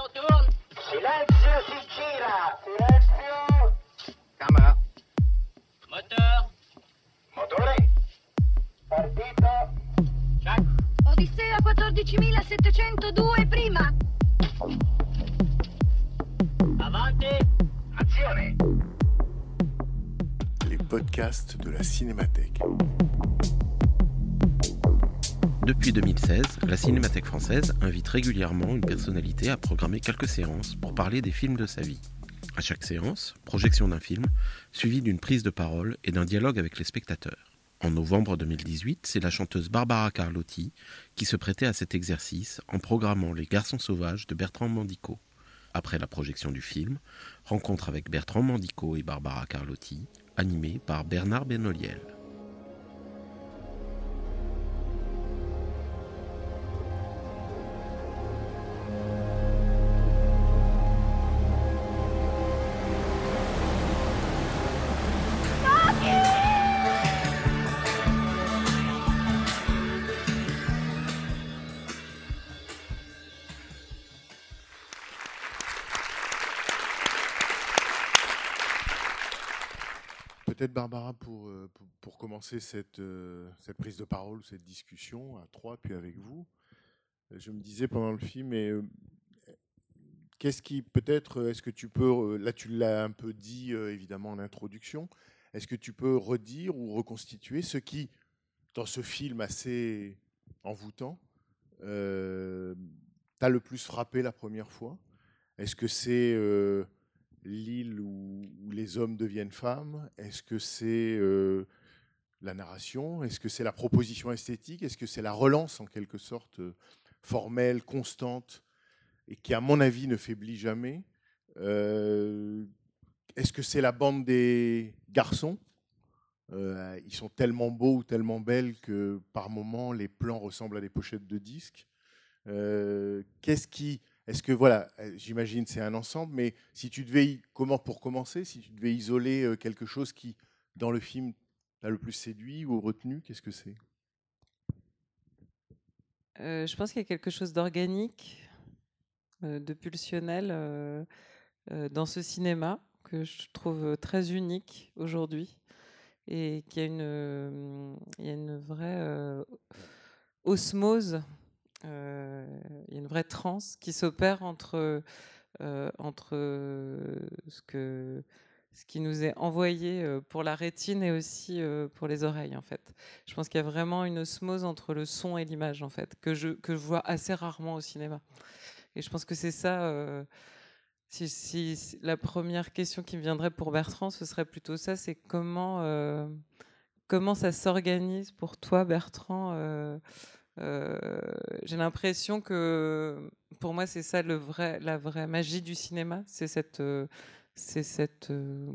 s'entourne. Silenzio si gira. Silenzio. Camera. Moteur. Motore. Partito. Jack. Odissea 14702 prima. Avanti. Azione. Les podcasts de la Cinémathèque. Depuis 2016, la Cinémathèque française invite régulièrement une personnalité à programmer quelques séances pour parler des films de sa vie. À chaque séance, projection d'un film, suivie d'une prise de parole et d'un dialogue avec les spectateurs. En novembre 2018, c'est la chanteuse Barbara Carlotti qui se prêtait à cet exercice en programmant Les garçons sauvages de Bertrand Mandico. Après la projection du film, rencontre avec Bertrand Mandico et Barbara Carlotti, animée par Bernard Benoliel. Peut-être Barbara, pour commencer cette prise de parole, cette discussion à trois, puis avec vous, je me disais pendant le film, tu l'as un peu dit évidemment en introduction, est-ce que tu peux redire ou reconstituer ce qui, dans ce film assez envoûtant, t'a le plus frappé la première fois? Est-ce que c'est... l'île où les hommes deviennent femmes? Est-ce que c'est la narration? Est-ce que c'est la proposition esthétique? Est-ce que c'est la relance en quelque sorte formelle, constante et qui, à mon avis, ne faiblit jamais? Est-ce que c'est la bande des garçons? Ils sont tellement beaux ou tellement belles que par moments les plans ressemblent à des pochettes de disques. Est-ce que, voilà, j'imagine c'est un ensemble, mais si tu devais isoler quelque chose qui, dans le film, t'a le plus séduit ou retenu, qu'est-ce que c'est ? Je pense qu'il y a quelque chose d'organique, de pulsionnel dans ce cinéma que je trouve très unique aujourd'hui et qu'il y a une vraie osmose. Il y a une vraie transe qui s'opère entre ce qui nous est envoyé pour la rétine et aussi pour les oreilles, en fait. Je pense qu'il y a vraiment une osmose entre le son et l'image, en fait, que je vois assez rarement au cinéma. Et je pense que c'est ça... si la première question qui me viendrait pour Bertrand, ce serait plutôt ça, c'est comment ça s'organise pour toi, Bertrand? J'ai l'impression que pour moi c'est ça la vraie magie du cinéma, c'est cette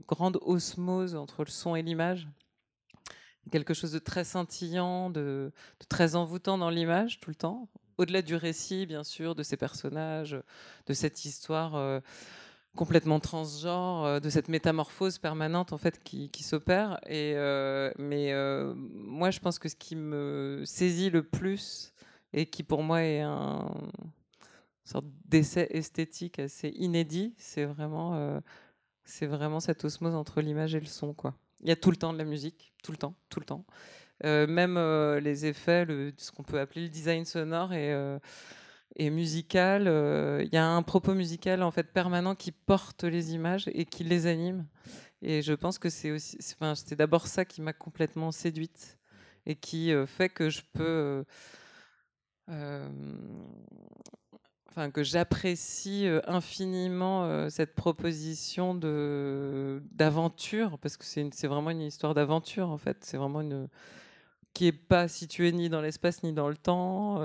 grande osmose entre le son et l'image, quelque chose de très scintillant, de très envoûtant dans l'image tout le temps, au-delà du récit bien sûr, de ces personnages, de cette histoire complètement transgenre, de cette métamorphose permanente en fait qui s'opère. Mais moi, je pense que ce qui me saisit le plus et qui pour moi est une sorte d'essai esthétique assez inédit, c'est vraiment cette osmose entre l'image et le son, quoi. Il y a tout le temps de la musique, tout le temps. Même les effets, ce qu'on peut appeler le design sonore et musical, y a un propos musical en fait permanent qui porte les images et qui les anime. Et je pense que c'est d'abord ça qui m'a complètement séduite et qui fait que je peux, que j'apprécie infiniment cette proposition d'aventure, parce que c'est vraiment une histoire d'aventure en fait. C'est vraiment qui n'est pas situé ni dans l'espace ni dans le temps.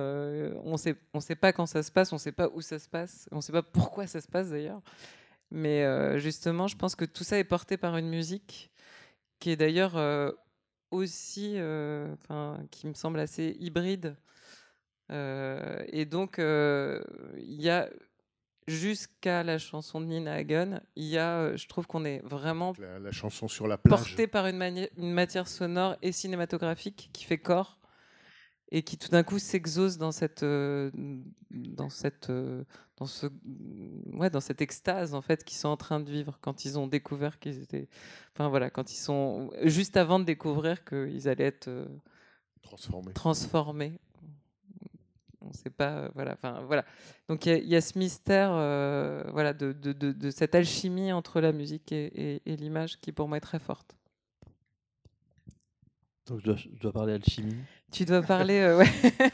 On sait pas quand ça se passe, on ne sait pas où ça se passe, on ne sait pas pourquoi ça se passe d'ailleurs. Mais justement, je pense que tout ça est porté par une musique qui est d'ailleurs aussi, qui me semble assez hybride. Et donc, il y a jusqu'à la chanson de Nina Hagen, je trouve qu'on est vraiment la chanson sur la plage, porté par une matière sonore et cinématographique qui fait corps et qui tout d'un coup s'exauce dans cette extase en fait qu'ils sont en train de vivre quand ils ont découvert qu'ils étaient, enfin voilà, quand ils sont juste avant de découvrir qu'ils allaient être transformés. On sait pas, voilà, enfin voilà. Donc il y a ce mystère, voilà, de cette alchimie entre la musique et l'image qui pour moi est très forte. Donc je dois parler alchimie. Tu dois parler. Ouais.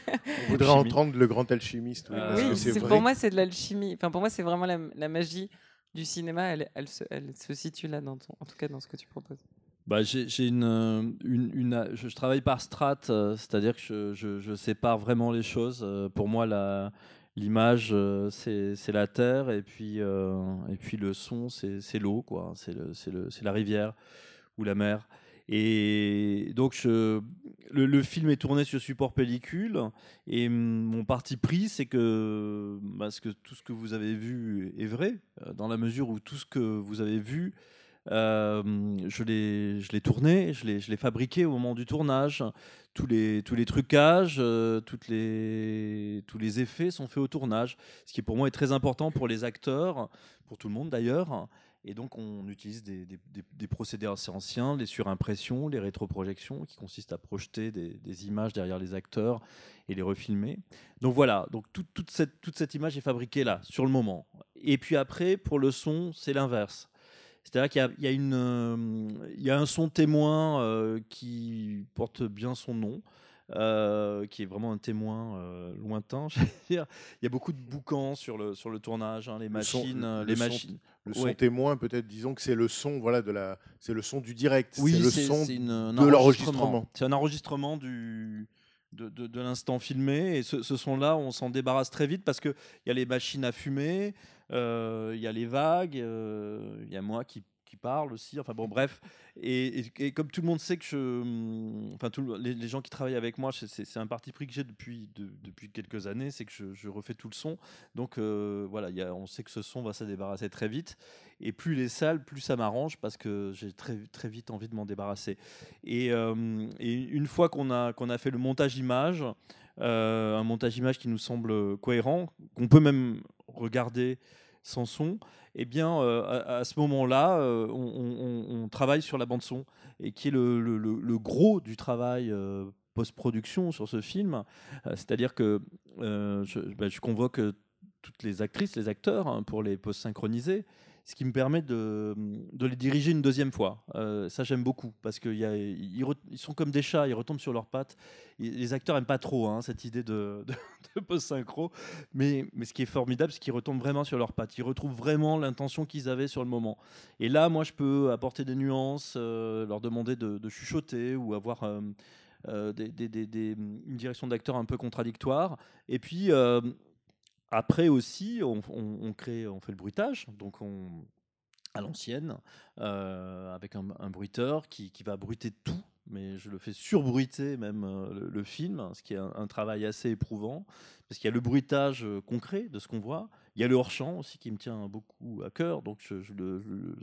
On voudrait entendre le grand alchimiste. Oui, parce que c'est vrai. Pour moi c'est de l'alchimie. Enfin pour moi c'est vraiment la magie du cinéma. Elle se situe là en tout cas dans ce que tu proposes. Bah, j'ai une je travaille par strate, c'est-à-dire que je sépare vraiment les choses. Pour moi, l'image, c'est la terre, et puis le son, c'est l'eau, quoi. C'est la rivière ou la mer. Et donc, le film est tourné sur support pellicule. Et mon parti pris, c'est que, parce que tout ce que vous avez vu est vrai, dans la mesure où tout ce que vous avez vu, je l'ai tourné, je l'ai fabriqué au moment du tournage. Tous les trucages, tous les effets sont faits au tournage, ce qui pour moi est très important pour les acteurs, pour tout le monde d'ailleurs. Et donc on utilise des procédés assez anciens, les surimpressions, les rétroprojections, qui consistent à projeter des images derrière les acteurs et les refilmer. Donc voilà, donc toute cette image est fabriquée là, sur le moment. Et puis après, pour le son, c'est l'inverse. C'est-à-dire qu'il y a un son témoin qui porte bien son nom, qui est vraiment un témoin lointain. Je veux dire. Il y a beaucoup de boucans sur le tournage, hein, les machines. Le son témoin, peut-être, disons que c'est le son, voilà, c'est le son du direct, oui, c'est le son de l'enregistrement. C'est un enregistrement de l'instant filmé, et ce son-là, on s'en débarrasse très vite parce qu'il y a les machines à fumer. Il y a les vagues, il y a moi qui parle aussi, enfin bon bref, et comme tout le monde sait que les gens qui travaillent avec moi, c'est un parti pris que j'ai depuis quelques années, c'est que je refais tout le son, donc voilà, on sait que ce son va se débarrasser très vite, et plus les salles, plus ça m'arrange, parce que j'ai très, très vite envie de m'en débarrasser, et une fois qu'on a fait le montage image, un montage image qui nous semble cohérent, qu'on peut même regarder sans son, eh bien, à ce moment-là, on travaille sur la bande-son, et qui est le gros du travail post-production sur ce film. C'est-à-dire que je convoque toutes les actrices, les acteurs, hein, pour les post-synchroniser, ce qui me permet de les diriger une deuxième fois. Ça, j'aime beaucoup, parce qu'ils sont comme des chats, ils retombent sur leurs pattes. Les acteurs n'aiment pas trop, hein, cette idée de post-synchro, mais ce qui est formidable, c'est qu'ils retombent vraiment sur leurs pattes. Ils retrouvent vraiment l'intention qu'ils avaient sur le moment. Et là, moi, je peux apporter des nuances, leur demander de chuchoter, ou avoir... une direction d'acteur un peu contradictoire. Et puis... Après aussi, on fait le bruitage, donc à l'ancienne, avec un bruiteur qui va bruiter tout, mais je le fais surbruiter même le film, ce qui est un travail assez éprouvant, parce qu'il y a le bruitage concret de ce qu'on voit, il y a le hors-champ aussi qui me tient beaucoup à cœur, donc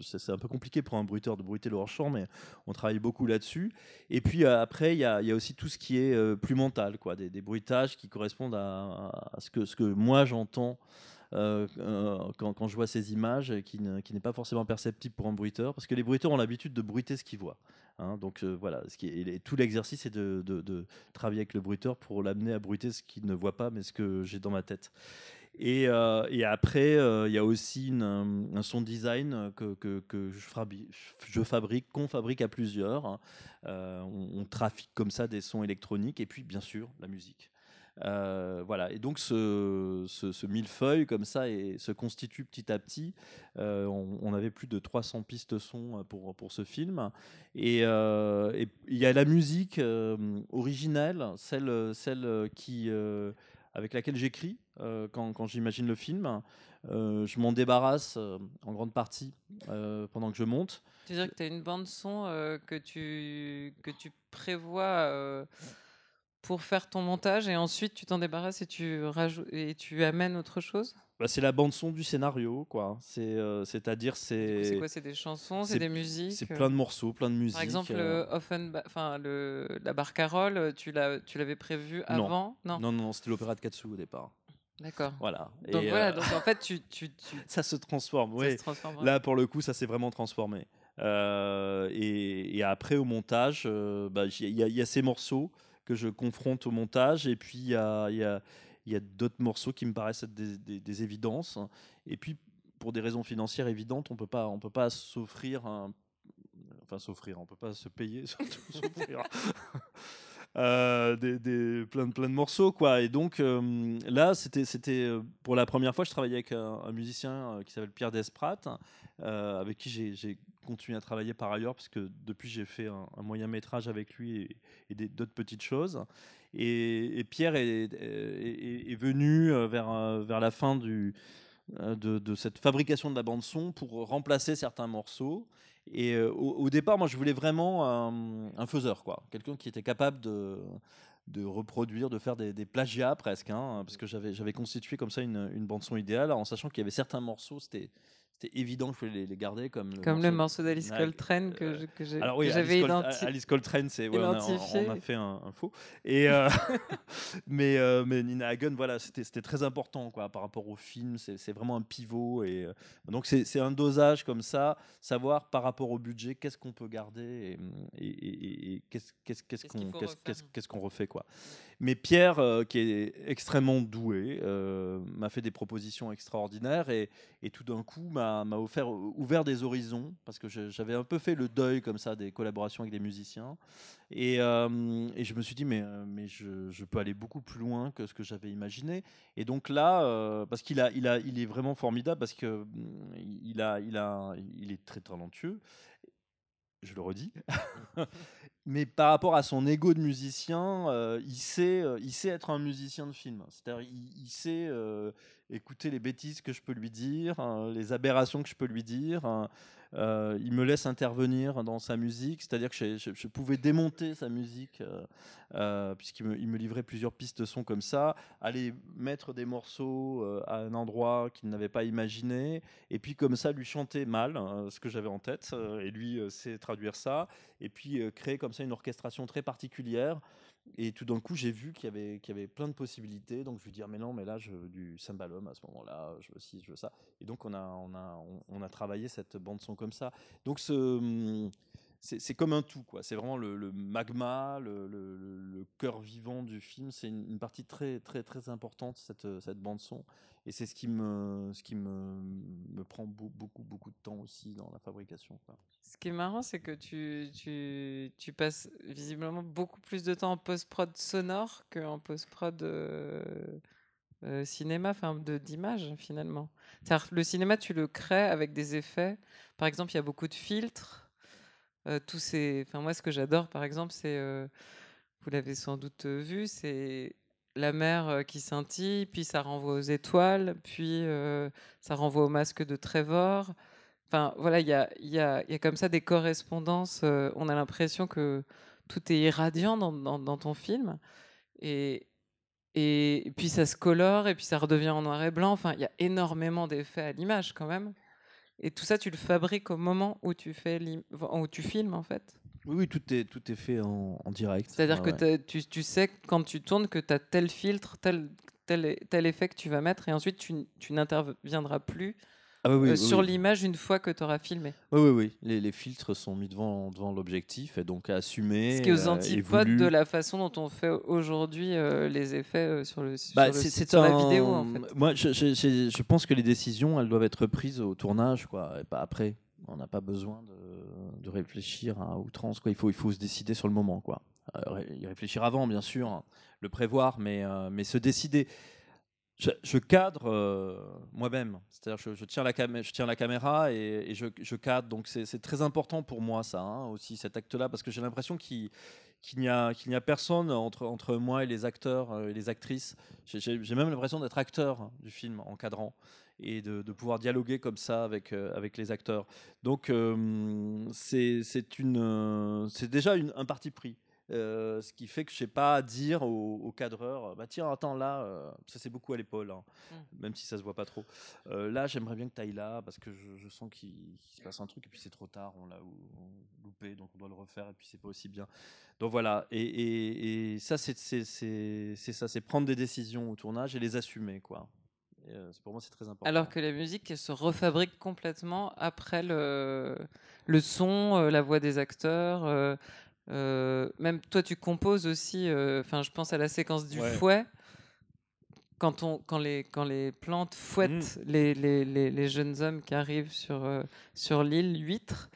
c'est un peu compliqué pour un bruiteur de bruiter le hors-champ, mais on travaille beaucoup là-dessus. Et puis après, il y a aussi tout ce qui est plus mental, quoi, des bruitages qui correspondent à ce que moi j'entends quand je vois ces images, qui n'est pas forcément perceptible pour un bruiteur, parce que les bruiteurs ont l'habitude de bruiter ce qu'ils voient. Hein, donc voilà, tout l'exercice est de travailler avec le bruiteur pour l'amener à bruiter ce qu'il ne voit pas, mais ce que j'ai dans ma tête. Et après, y a aussi un sound design que qu'on fabrique à plusieurs. Hein. On trafique comme ça des sons électroniques, et puis bien sûr la musique. Voilà, et donc ce millefeuille comme ça et se constitue petit à petit. On avait plus de 300 pistes son pour ce film, et il y a la musique originelle, celle qui avec laquelle j'écris quand j'imagine le film. Je m'en débarrasse en grande partie pendant que je monte. Tu veux dire que tu as une bande son que tu prévois pour faire ton montage et ensuite tu t'en débarrasses et tu amènes autre chose ? Bah, c'est la bande-son du scénario, quoi. C'est-à-dire, c'est quoi ? C'est des chansons, c'est des musiques ? C'est plein de morceaux, plein de musiques. Par exemple, la Barcarolle, tu l'avais prévu avant ? Non, c'était l'opéra de Katsu au départ. D'accord. Voilà. Donc, donc en fait, ça se transforme, oui. Là, pour le coup, ça s'est vraiment transformé. Et après, au montage, il y a ces morceaux que je confronte au montage, et puis il y a d'autres morceaux qui me paraissent être des évidences. Et puis, pour des raisons financières évidentes, on peut pas s'offrir, on peut pas se payer, surtout s'offrir. Plein de morceaux, quoi. Et donc là c'était pour la première fois, je travaillais avec un musicien qui s'appelle Pierre Desprat, avec qui j'ai continué à travailler par ailleurs, parce que depuis j'ai fait un moyen métrage avec lui et d'autres petites choses, et Pierre est venu vers la fin de cette fabrication de la bande son pour remplacer certains morceaux. Et au départ, moi, je voulais vraiment un faiseur, quoi. Quelqu'un qui était capable de reproduire, de faire des plagiats presque, hein, parce que j'avais constitué comme ça une bande-son idéale, en sachant qu'il y avait certains morceaux, c'était évident que je voulais les garder, comme le morceau d'Alice Coltrane j'avais identifié. Alice Coltrane, on a fait un faux. Et, mais Nina Hagen, voilà, c'était très important, quoi, par rapport au film. C'est vraiment un pivot. Et, donc c'est un dosage comme ça, savoir par rapport au budget qu'est-ce qu'on peut garder et qu'est-ce qu'on refait, quoi. Mais Pierre, qui est extrêmement doué, m'a fait des propositions extraordinaires et tout d'un coup m'a ouvert des horizons, parce que j'avais un peu fait le deuil comme ça des collaborations avec des musiciens, et je me suis dit mais je peux aller beaucoup plus loin que ce que j'avais imaginé. Et donc là, parce qu'il est vraiment formidable, parce que il est très talentueux, je le redis, mais par rapport à son ego de musicien, il sait être un musicien de film. C'est-à-dire, il sait écouter les bêtises que je peux lui dire, les aberrations que je peux lui dire. Il me laisse intervenir dans sa musique, c'est-à-dire que je pouvais démonter sa musique, puisqu'il me livrait plusieurs pistes de sons comme ça, aller mettre des morceaux à un endroit qu'il n'avait pas imaginé, et puis comme ça lui chanter mal ce que j'avais en tête, et lui sait traduire ça, et puis créer comme ça une orchestration très particulière. Et tout d'un coup, j'ai vu qu'il y avait plein de possibilités. Donc, je lui dis, mais là, je veux du cymbalum à ce moment-là, je veux ci, je veux ça. Et donc, on a travaillé cette bande-son comme ça. Donc, c'est comme un tout, quoi. C'est vraiment le magma, le cœur vivant du film. C'est une partie très, très, très importante, cette bande-son. Et c'est ce qui me prend beaucoup, beaucoup de temps aussi dans la fabrication, quoi. Ce qui est marrant, c'est que tu passes visiblement beaucoup plus de temps en post-prod sonore qu'en post-prod cinéma, d'image, finalement. C'est-à-dire, le cinéma, tu le crées avec des effets. Par exemple, il y a beaucoup de filtres. Moi, ce que j'adore, par exemple, c'est... vous l'avez sans doute vu, c'est... la mer qui scintille, puis ça renvoie aux étoiles, puis ça renvoie au masque de Trevor. Enfin, voilà, il y a comme ça des correspondances. On a l'impression que tout est irradiant dans ton film. Et puis ça se colore, et puis ça redevient en noir et blanc. Enfin, il y a énormément d'effets à l'image, quand même. Et tout ça, tu le fabriques au moment où tu filmes, en fait. Oui, tout est fait en direct. C'est-à-dire que tu sais quand tu tournes que tu as tel filtre, tel effet que tu vas mettre, et ensuite tu n'interviendras plus sur l'image une fois que tu auras filmé. Oui. Les filtres sont mis devant l'objectif, et donc assumés. Ce qui est aux antipodes de la façon dont on fait aujourd'hui les effets sur la vidéo, en fait. Moi, je pense que les décisions, elles doivent être prises au tournage, quoi, et pas après. On n'a pas besoin de réfléchir à outrance, quoi. Il faut se décider sur le moment, quoi. Réfléchir avant, bien sûr, hein, le prévoir, mais se décider. Je cadre moi-même, c'est-à-dire je tiens la caméra et je cadre. Donc c'est très important pour moi, ça, hein, aussi, cet acte-là, parce que j'ai l'impression qu'il n'y a personne entre moi et les acteurs et les actrices. J'ai même l'impression d'être acteur du film en cadrant, et de pouvoir dialoguer comme ça avec les acteurs. Donc c'est déjà un parti pris. ce qui fait que je ne sais pas dire au cadreur, bah, tiens, attends, là, ça c'est beaucoup à l'épaule, hein, même si ça ne se voit pas trop. Là, j'aimerais bien que tu ailles là, parce que je sens qu'il se passe un truc, et puis c'est trop tard, on l'a loupé, donc on doit le refaire, et puis c'est pas aussi bien. Donc voilà, et ça, c'est ça, c'est prendre des décisions au tournage et les assumer, quoi. Pour moi, c'est très important. Alors que la musique, elle se refabrique complètement après le son, la voix des acteurs. Même toi, tu composes aussi. Je pense à la séquence du fouet. Quand les plantes fouettent les jeunes hommes qui arrivent sur l'île huître,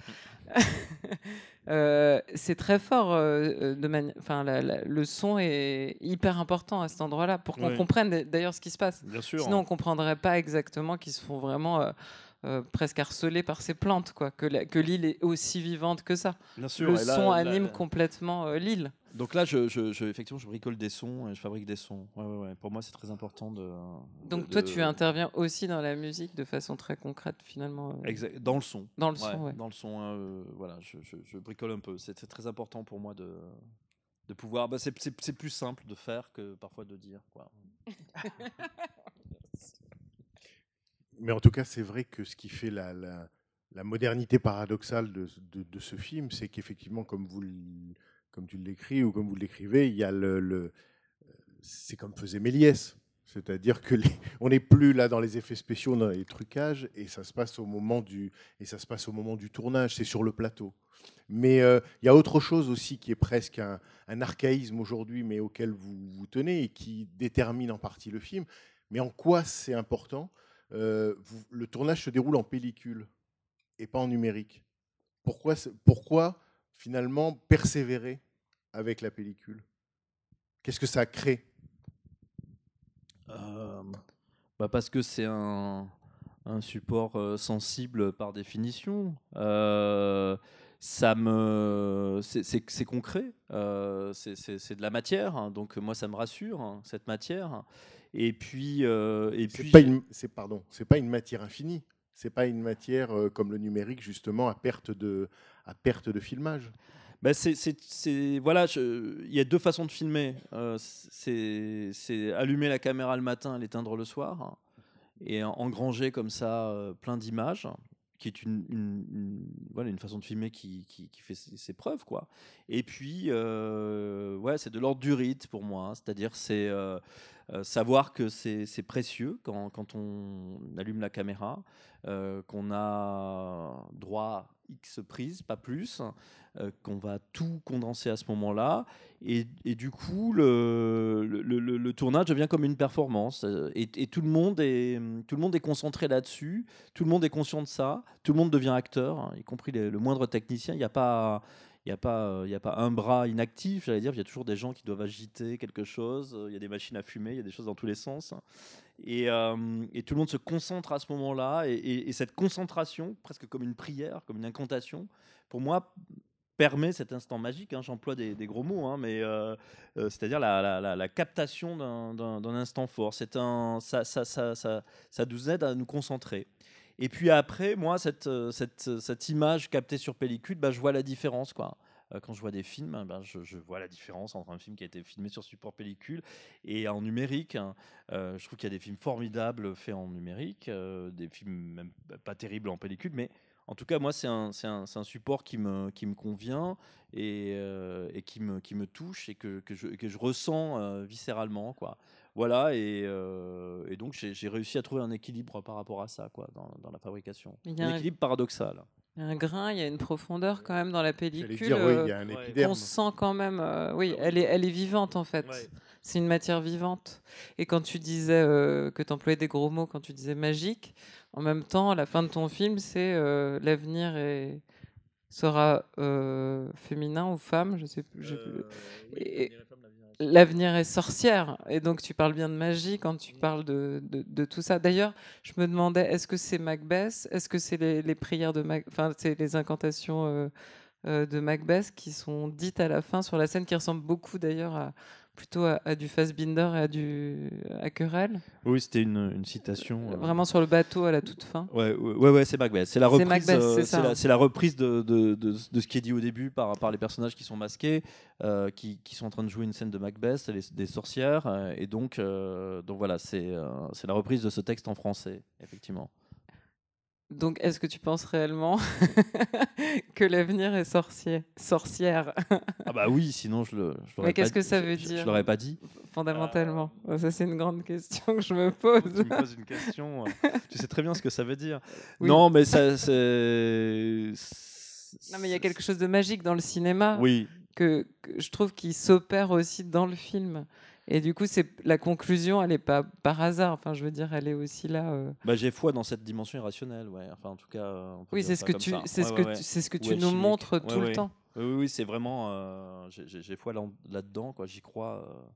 c'est très fort. Le son est hyper important à cet endroit-là pour qu'on comprenne d'ailleurs ce qui se passe. Bien sûr, sinon, on ne comprendrait pas exactement qu'ils se font vraiment presque harcelés par ces plantes, quoi. Que l'île est aussi vivante que ça. Bien sûr, le son anime complètement l'île. Donc là, effectivement, je bricole des sons et je fabrique des sons. Ouais. Pour moi, c'est très important de... Donc toi, tu interviens aussi dans la musique de façon très concrète, finalement. Exact. Dans le son. Dans le son, je bricole un peu. C'est très important pour moi de pouvoir... Bah, c'est plus simple de faire que parfois de dire, quoi. Mais en tout cas, c'est vrai que ce qui fait la modernité paradoxale de ce film, c'est qu'effectivement, comme tu l'écris ou comme vous l'écrivez, il y a c'est comme faisait Méliès, c'est-à-dire que on n'est plus là dans les effets spéciaux, dans les trucages, et ça se passe au moment du tournage, c'est sur le plateau. Mais il y a autre chose aussi qui est presque un archaïsme aujourd'hui, mais auquel vous tenez et qui détermine en partie le film. Mais en quoi c'est important? Le tournage se déroule en pellicule et pas en numérique. Pourquoi finalement persévérer avec la pellicule? Qu'est-ce que ça crée? Parce que c'est un support sensible par définition. C'est concret, c'est de la matière, hein, donc moi ça me rassure, hein, cette matière. C'est pas une matière infinie. C'est pas une matière comme le numérique, justement, à perte de filmage. Il y a deux façons de filmer. C'est allumer la caméra le matin, l'éteindre le soir, hein, et engranger comme ça plein d'images, qui est une façon de filmer qui fait ses preuves, quoi. Et puis c'est de l'ordre du rite pour moi, hein, c'est-à-dire c'est savoir que c'est précieux quand on allume la caméra, qu'on a droit à X prises, pas plus, qu'on va tout condenser à ce moment-là. Et du coup, le tournage devient comme une performance. Et tout le monde est concentré là-dessus, tout le monde est conscient de ça, tout le monde devient acteur, hein, y compris le moindre technicien. Il n'y a pas un bras inactif, j'allais dire. Il y a toujours des gens qui doivent agiter quelque chose. Il y a des machines à fumer, il y a des choses dans tous les sens. Et tout le monde se concentre à ce moment-là. Et cette concentration, presque comme une prière, comme une incantation, pour moi, permet cet instant magique. Hein, j'emploie des gros mots, hein, mais c'est-à-dire la captation d'un instant fort. Ça nous aide à nous concentrer. Et puis après, moi, cette image captée sur pellicule, je vois la différence, quoi. Quand je vois des films, je vois la différence entre un film qui a été filmé sur support pellicule et en numérique. Je trouve qu'il y a des films formidables faits en numérique, des films même pas terribles en pellicule, mais en tout cas, moi, c'est un support qui me convient et qui me touche et que je ressens viscéralement, quoi. Voilà, et donc j'ai réussi à trouver un équilibre par rapport à ça, quoi, dans la fabrication. Un équilibre paradoxal. Il y a un grain, il y a une profondeur quand même dans la pellicule. Il y a un épiderme. On sent quand même, elle est vivante en fait. Ouais. C'est une matière vivante. Et quand tu disais que tu employais des gros mots, quand tu disais magique, en même temps, la fin de ton film, c'est l'avenir sera féminin ou femme, je sais plus. L'avenir est sorcière, et donc tu parles bien de magie quand tu parles de tout ça. D'ailleurs, je me demandais, est-ce que c'est Macbeth, est-ce que c'est les prières de Macbeth, enfin c'est les incantations de Macbeth qui sont dites à la fin sur la scène, qui ressemblent beaucoup d'ailleurs à, plutôt à du Fassbinder et à Querelle. Oui, c'était une citation. Vraiment sur le bateau à la toute fin. Ouais, c'est Macbeth. C'est la reprise, c'est la reprise de ce qui est dit au début par les personnages qui sont masqués, qui sont en train de jouer une scène de Macbeth, des sorcières. Et donc voilà, c'est la reprise de ce texte en français, effectivement. Donc, est-ce que tu penses réellement que l'avenir est sorcière? Ah bah oui, sinon je l'aurais pas dit. Mais qu'est-ce que ça veut dire? Je l'aurais pas dit. Fondamentalement. Ça, c'est une grande question que je me pose. Tu me poses une question. Tu sais très bien ce que ça veut dire. Oui. Non, mais ça, non, mais il y a quelque chose de magique dans le cinéma que je trouve qui s'opère aussi dans le film. Et du coup, la conclusion, elle n'est pas par hasard. Enfin, je veux dire, elle est aussi là. Bah, j'ai foi dans cette dimension irrationnelle, ouais. Enfin, en tout cas. Oui, c'est ce que tu, c'est ce que tu nous montres tout le temps. Oui, c'est vraiment. J'ai foi là-dedans, quoi. J'y crois.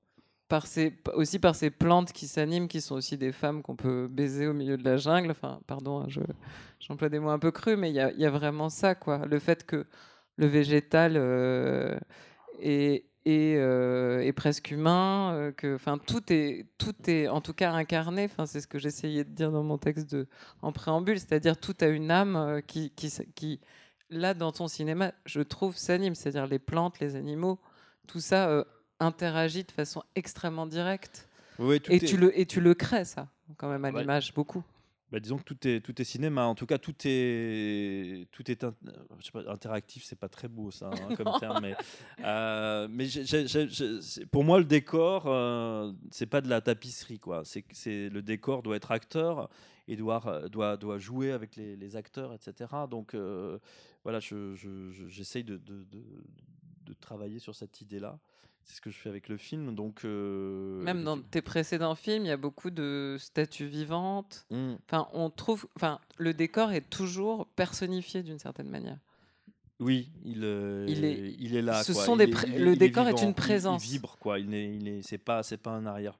Aussi par ces plantes qui s'animent, qui sont aussi des femmes qu'on peut baiser au milieu de la jungle. Enfin, pardon, j'emploie des mots un peu crus, mais il y a vraiment ça, quoi. Le fait que le végétal est presque humain, que enfin tout est en tout cas incarné, enfin c'est ce que j'essayais de dire dans mon texte en préambule, c'est-à-dire tout a une âme qui là dans ton cinéma, je trouve, s'anime, c'est-à-dire les plantes, les animaux, tout ça interagit de façon extrêmement directe. Ouais, tu le crées ça quand même à l'image beaucoup. Bah disons que tout est cinéma, en tout cas tout est je sais pas, interactif, c'est pas très beau ça, hein, comme terme, mais pour moi le décor c'est pas de la tapisserie, quoi, c'est le décor doit être acteur et doit jouer avec les acteurs, etc. Donc voilà, j'essaye de travailler sur cette idée-là. C'est ce que je fais avec le film. Donc, même dans tes précédents films, il y a beaucoup de statues vivantes. Mm. Enfin, le décor est toujours personnifié d'une certaine manière. Oui, il est là. Ce quoi. Sont il des pr- il, le il décor est une présence. Il vibre, quoi. C'est pas un arrière.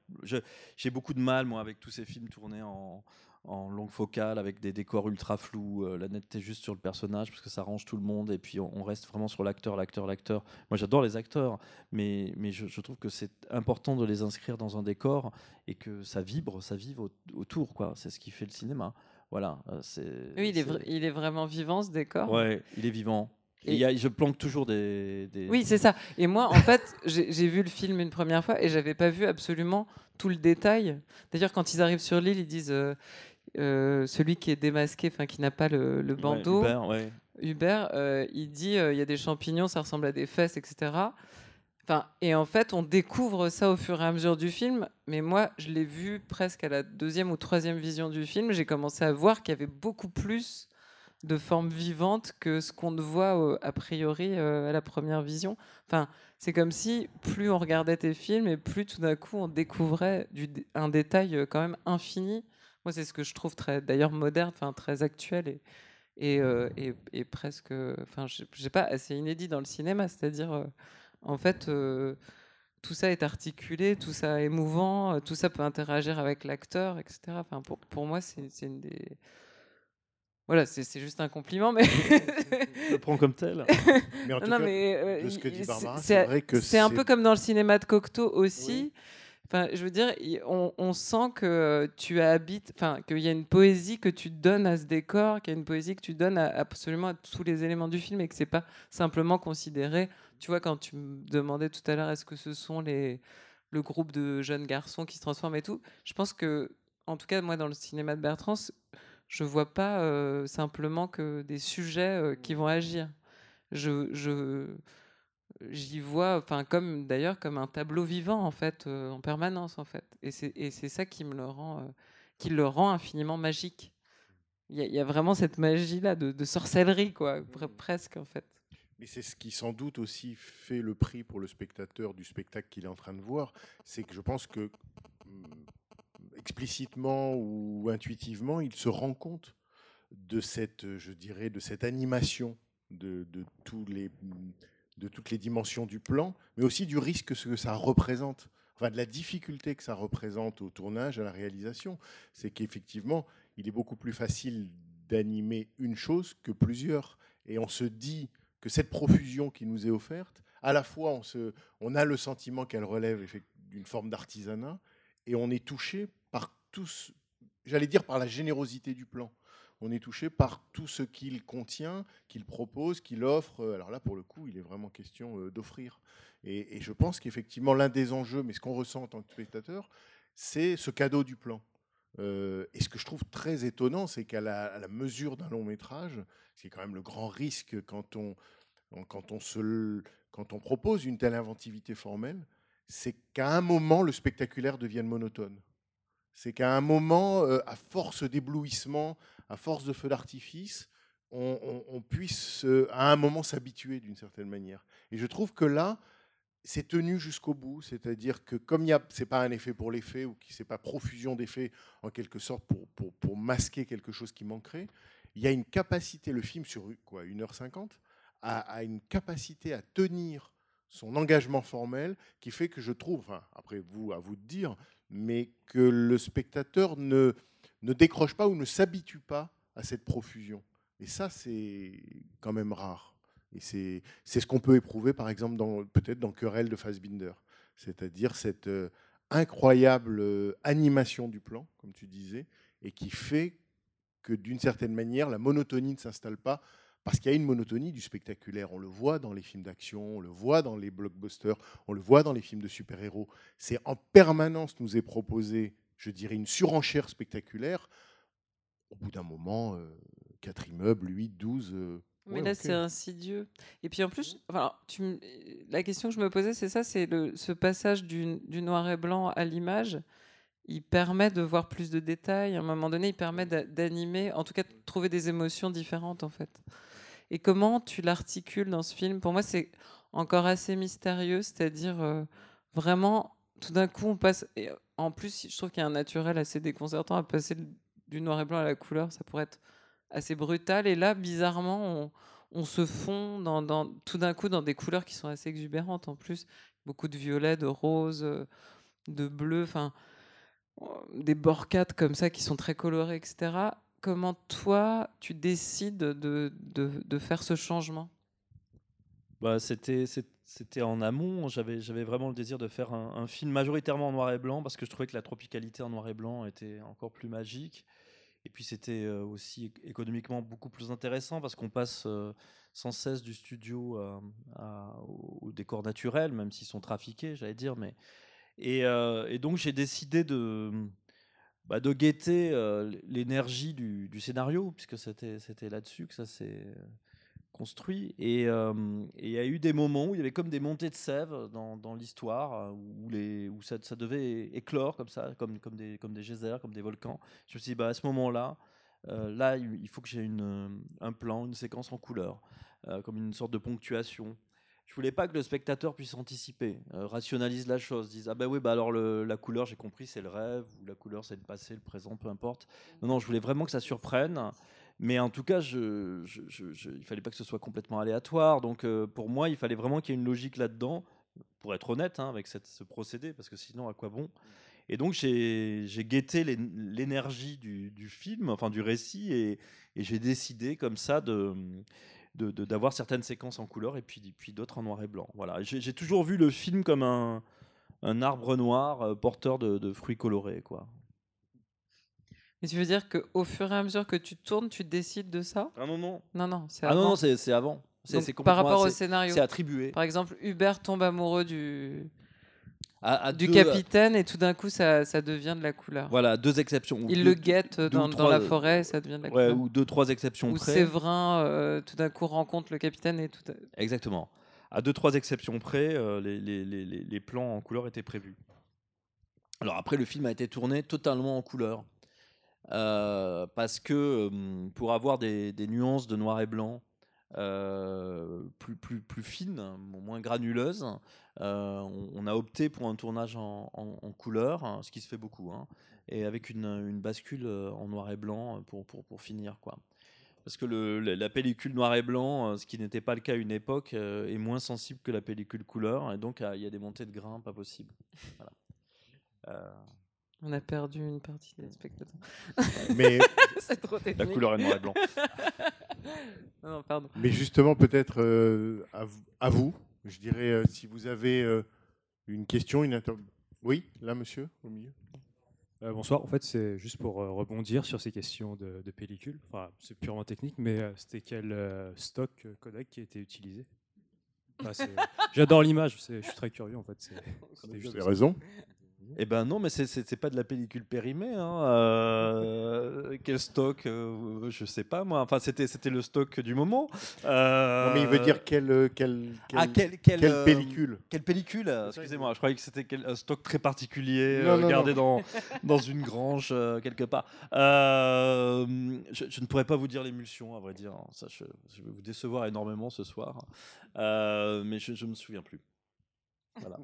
J'ai beaucoup de mal, moi, avec tous ces films tournés en longue focale, avec des décors ultra flous, la netteté juste sur le personnage, parce que ça range tout le monde, et puis on reste vraiment sur l'acteur. Moi, j'adore les acteurs, mais je trouve que c'est important de les inscrire dans un décor, et que ça vive autour, quoi. C'est ce qui fait le cinéma. Voilà. Il est vraiment vivant, ce décor. Ouais, il est vivant. Et je planque toujours des... Oui, c'est ça. Et moi, en fait, j'ai vu le film une première fois et je n'avais pas vu absolument tout le détail. D'ailleurs, quand ils arrivent sur l'île, ils disent celui qui est démasqué, qui n'a pas le bandeau, Hubert, il dit il y a des champignons, ça ressemble à des fesses, etc. Et en fait, on découvre ça au fur et à mesure du film. Mais moi, je l'ai vu presque à la deuxième ou troisième vision du film. J'ai commencé à voir qu'il y avait beaucoup plus de formes vivantes que ce qu'on ne voit a priori à la première vision. Enfin, c'est comme si plus on regardait tes films et plus tout d'un coup on découvrait un détail quand même infini. Moi, c'est ce que je trouve très, d'ailleurs, moderne, très actuel et presque, je sais pas, assez inédit dans le cinéma. C'est-à-dire, tout ça est articulé, tout ça est mouvant, tout ça peut interagir avec l'acteur, etc. Enfin, pour moi, c'est une des... Voilà, c'est juste un compliment, mais... Je le prends comme tel. Mais en tout cas, de ce que dit Barbara, c'est vrai que c'est... un peu comme dans le cinéma de Cocteau aussi. Oui. Enfin, je veux dire, on sent que tu habites... Enfin, qu'il y a une poésie que tu donnes à ce décor, qu'il y a une poésie que tu donnes absolument à tous les éléments du film et que c'est pas simplement considéré... Tu vois, quand tu me demandais tout à l'heure est-ce que ce sont le groupe de jeunes garçons qui se transforment et tout, je pense que, en tout cas, moi, dans le cinéma de Bertrand... Je ne vois pas simplement que des sujets qui vont agir. J'y vois, comme un tableau vivant, en fait, en permanence, en fait. Et c'est ça qui me le rend, infiniment magique. Il y a vraiment cette magie-là de sorcellerie, quoi, presque, en fait. Mais c'est ce qui, sans doute, aussi fait le prix pour le spectateur du spectacle qu'il est en train de voir. C'est que je pense que... explicitement ou intuitivement, il se rend compte de cette animation de toutes les dimensions du plan, mais aussi du risque que ça représente, de la difficulté que ça représente au tournage, à la réalisation. C'est qu'effectivement, il est beaucoup plus facile d'animer une chose que plusieurs. Et on se dit que cette profusion qui nous est offerte, à la fois, on a le sentiment qu'elle relève effectivement d'une forme d'artisanat, et on est touché par tous, j'allais dire par la générosité du plan. On est touché par tout ce qu'il contient, qu'il propose, qu'il offre. Alors là, pour le coup, il est vraiment question d'offrir. Et je pense qu'effectivement, l'un des enjeux, mais ce qu'on ressent en tant que spectateur, c'est ce cadeau du plan. Et ce que je trouve très étonnant, c'est qu'à la mesure d'un long métrage, c'est quand même le grand risque quand on propose une telle inventivité formelle, c'est qu'à un moment, le spectaculaire devienne monotone. C'est qu'à un moment, à force d'éblouissement, à force de feux d'artifice, on puisse à un moment s'habituer d'une certaine manière. Et je trouve que là, c'est tenu jusqu'au bout, c'est-à-dire que comme ce n'est pas un effet pour l'effet, ou ce n'est pas profusion d'effets en quelque sorte pour masquer quelque chose qui manquerait, il y a une capacité, le film sur quoi, 1h50, a une capacité à tenir son engagement formel qui fait que je trouve, enfin, après vous, à vous de dire, mais que le spectateur ne décroche pas ou ne s'habitue pas à cette profusion. Et ça, c'est quand même rare. Et c'est ce qu'on peut éprouver, par exemple, peut-être dans Querelle de Fassbinder, c'est-à-dire cette incroyable animation du plan, comme tu disais, et qui fait que, d'une certaine manière, la monotonie ne s'installe pas, parce qu'il y a une monotonie du spectaculaire. On le voit dans les films d'action, on le voit dans les blockbusters, on le voit dans les films de super-héros. C'est en permanence nous est proposé, je dirais, une surenchère spectaculaire. Au bout d'un moment, 4 immeubles, 8, 12... Mais ouais, là, okay. C'est insidieux. Et puis en plus, enfin, la question que je me posais, c'est ça, c'est ce passage du noir et blanc à l'image. Il permet de voir plus de détails. À un moment donné, il permet d'animer, en tout cas, de trouver des émotions différentes, en fait. Et comment tu l'articules dans ce film? Pour moi, c'est encore assez mystérieux, c'est-à-dire vraiment, tout d'un coup, on passe... Et en plus, je trouve qu'il y a un naturel assez déconcertant à passer du noir et blanc à la couleur. Ça pourrait être assez brutal. Et là, bizarrement, on se fond tout d'un coup dans des couleurs qui sont assez exubérantes, en plus. Beaucoup de violet, de rose, de bleu, enfin... des borcates comme ça qui sont très colorées, etc. Comment toi, tu décides de faire ce changement? Bah, c'était en amont. J'avais vraiment le désir de faire un film majoritairement en noir et blanc parce que je trouvais que la tropicalité en noir et blanc était encore plus magique. Et puis c'était aussi économiquement beaucoup plus intéressant parce qu'on passe sans cesse du studio aux décors naturels, même s'ils sont trafiqués, j'allais dire, mais... Et donc j'ai décidé de guetter l'énergie du scénario, puisque c'était là-dessus que ça s'est construit. Et il y a eu des moments où il y avait comme des montées de sève dans l'histoire, où ça devait éclore comme ça, comme des geysers, comme des volcans. Je me suis dit, à ce moment-là, il faut que j'ai un plan, une séquence en couleur, comme une sorte de ponctuation. Je voulais pas que le spectateur puisse anticiper, rationalise la chose, dise alors la couleur, j'ai compris, c'est le rêve, ou la couleur c'est le passé, le présent, peu importe. Non, je voulais vraiment que ça surprenne, mais en tout cas il fallait pas que ce soit complètement aléatoire. Donc pour moi il fallait vraiment qu'il y ait une logique là-dedans, pour être honnête, avec ce procédé, parce que sinon à quoi bon. Et donc j'ai guetté l'énergie du film, enfin du récit, et j'ai décidé comme ça d'avoir certaines séquences en couleur et puis d'autres en noir et blanc. Voilà. J'ai toujours vu le film comme un arbre noir porteur de fruits colorés, quoi. Mais tu veux dire qu'au fur et à mesure que tu tournes, tu décides de ça? Non, c'est avant. C'est avant. C'est par rapport au scénario. C'est attribué. Par exemple, Hubert tombe amoureux du capitaine, et tout d'un coup ça devient de la couleur. Voilà, deux exceptions. Il le guette dans la forêt, ça devient de la couleur. Ou deux, trois exceptions près. Ou Séverin tout d'un coup rencontre le capitaine et tout. Exactement. À deux, trois exceptions près, les plans en couleur étaient prévus. Alors après, le film a été tourné totalement en couleur parce que pour avoir des nuances de noir et blanc plus fines, moins granuleuses, on a opté pour un tournage en couleur, ce qui se fait beaucoup, et avec une bascule en noir et blanc pour finir, quoi. Parce que la pellicule noir et blanc, ce qui n'était pas le cas à une époque, est moins sensible que la pellicule couleur, et donc il y a des montées de grains pas possibles. Voilà. On a perdu une partie des spectateurs. Mais c'est trop technique. La couleur est noir et blanc. Non, pardon. Mais justement, peut-être à vous, je dirais, si vous avez une question, Oui, là, monsieur, au milieu. Bonsoir. En fait, c'est juste pour rebondir sur ces questions de pellicule. Enfin, c'est purement technique, mais c'était quel stock Kodak qui a été utilisé? J'adore l'image, je suis très curieux en fait. Vous avez raison. Eh ben non, mais c'est pas de la pellicule périmée. Hein. Quel stock je sais pas moi. Enfin, c'était le stock du moment. Non, mais il veut dire quelle pellicule. Quelle pellicule? Excusez-moi, je croyais que c'était un stock très particulier gardé dans une grange quelque part. Je ne pourrais pas vous dire l'émulsion, à vrai dire. Ça, je vais vous décevoir énormément ce soir. Mais je me souviens plus. Voilà.